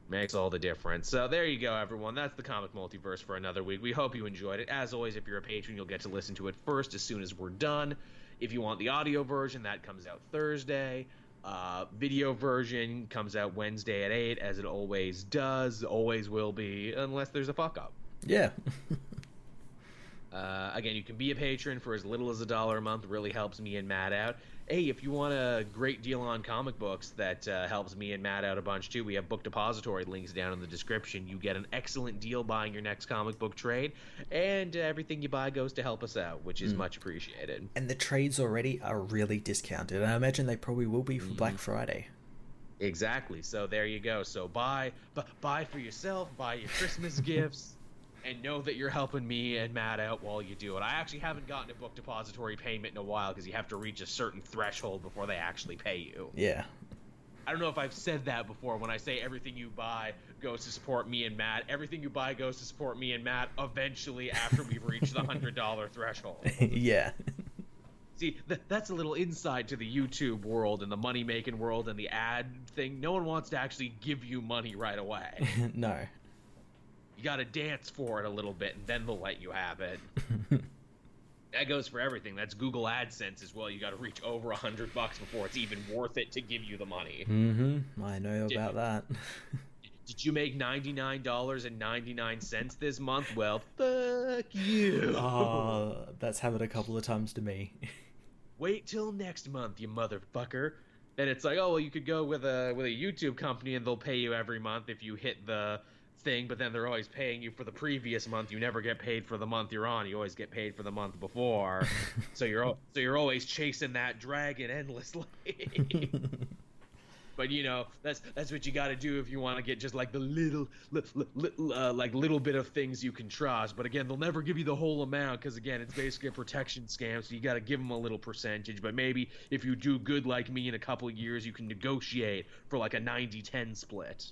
Makes all the difference. So there you go, everyone. That's the Comic Multiverse for another week. We hope you enjoyed it. As always, if you're a patron, you'll get to listen to it first as soon as we're done. If you want the audio version, that comes out Thursday. Uh, video version comes out Wednesday at eight, as it always does, always will be, unless there's a fuck-up. Yeah. uh, again, you can be a patron for as little as a dollar a month. Really helps me and Matt out. Hey, if you want a great deal on comic books, that uh, helps me and Matt out a bunch, too. We have Book Depository links down in the description. You get an excellent deal buying your next comic book trade, and uh, everything you buy goes to help us out, which is mm. much appreciated. And the trades already are really discounted, and I imagine they probably will be for mm. Black Friday. Exactly. So there you go. So buy, b- buy for yourself, buy your Christmas gifts. And know that you're helping me and Matt out while you do it. I actually haven't gotten a Book Depository payment in a while because you have to reach a certain threshold before they actually pay you. Yeah. I don't know if I've said that before when I say everything you buy goes to support me and Matt. Everything you buy goes to support me and Matt eventually after we reach the one hundred dollars threshold. Yeah. See, th- that's a little insight to the YouTube world and the money-making world and the ad thing. No one wants to actually give you money right away. No. You got to dance for it a little bit, and then they'll let you have it. That goes for everything. That's Google AdSense as well. You got to reach over a hundred bucks before it's even worth it to give you the money. Mm-hmm. I know did, about that. Did you make ninety-nine dollars and ninety-nine cents this month? Well, fuck you. Oh, that's happened a couple of times to me. Wait till next month, you motherfucker. And it's like, oh, well, you could go with a with a YouTube company, and they'll pay you every month if you hit the thing, but then they're always paying you for the previous month. You never get paid for the month you're on. You always get paid for the month before. so you're so you're always chasing that dragon endlessly. But you know, that's that's what you got to do if you want to get just like the little, li, li, li, uh, like little bit of things you can trust. But again, they'll never give you the whole amount because again, it's basically a protection scam. So you got to give them a little percentage. But maybe if you do good like me in a couple of years, you can negotiate for like a ninety ten split.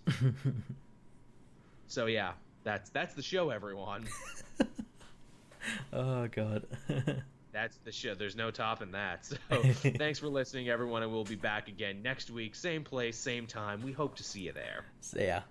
So yeah, that's that's the show, everyone. Oh god. That's the show. There's no topping that. So thanks for listening, everyone, and we'll be back again next week, same place, same time. We hope to see you there. See ya.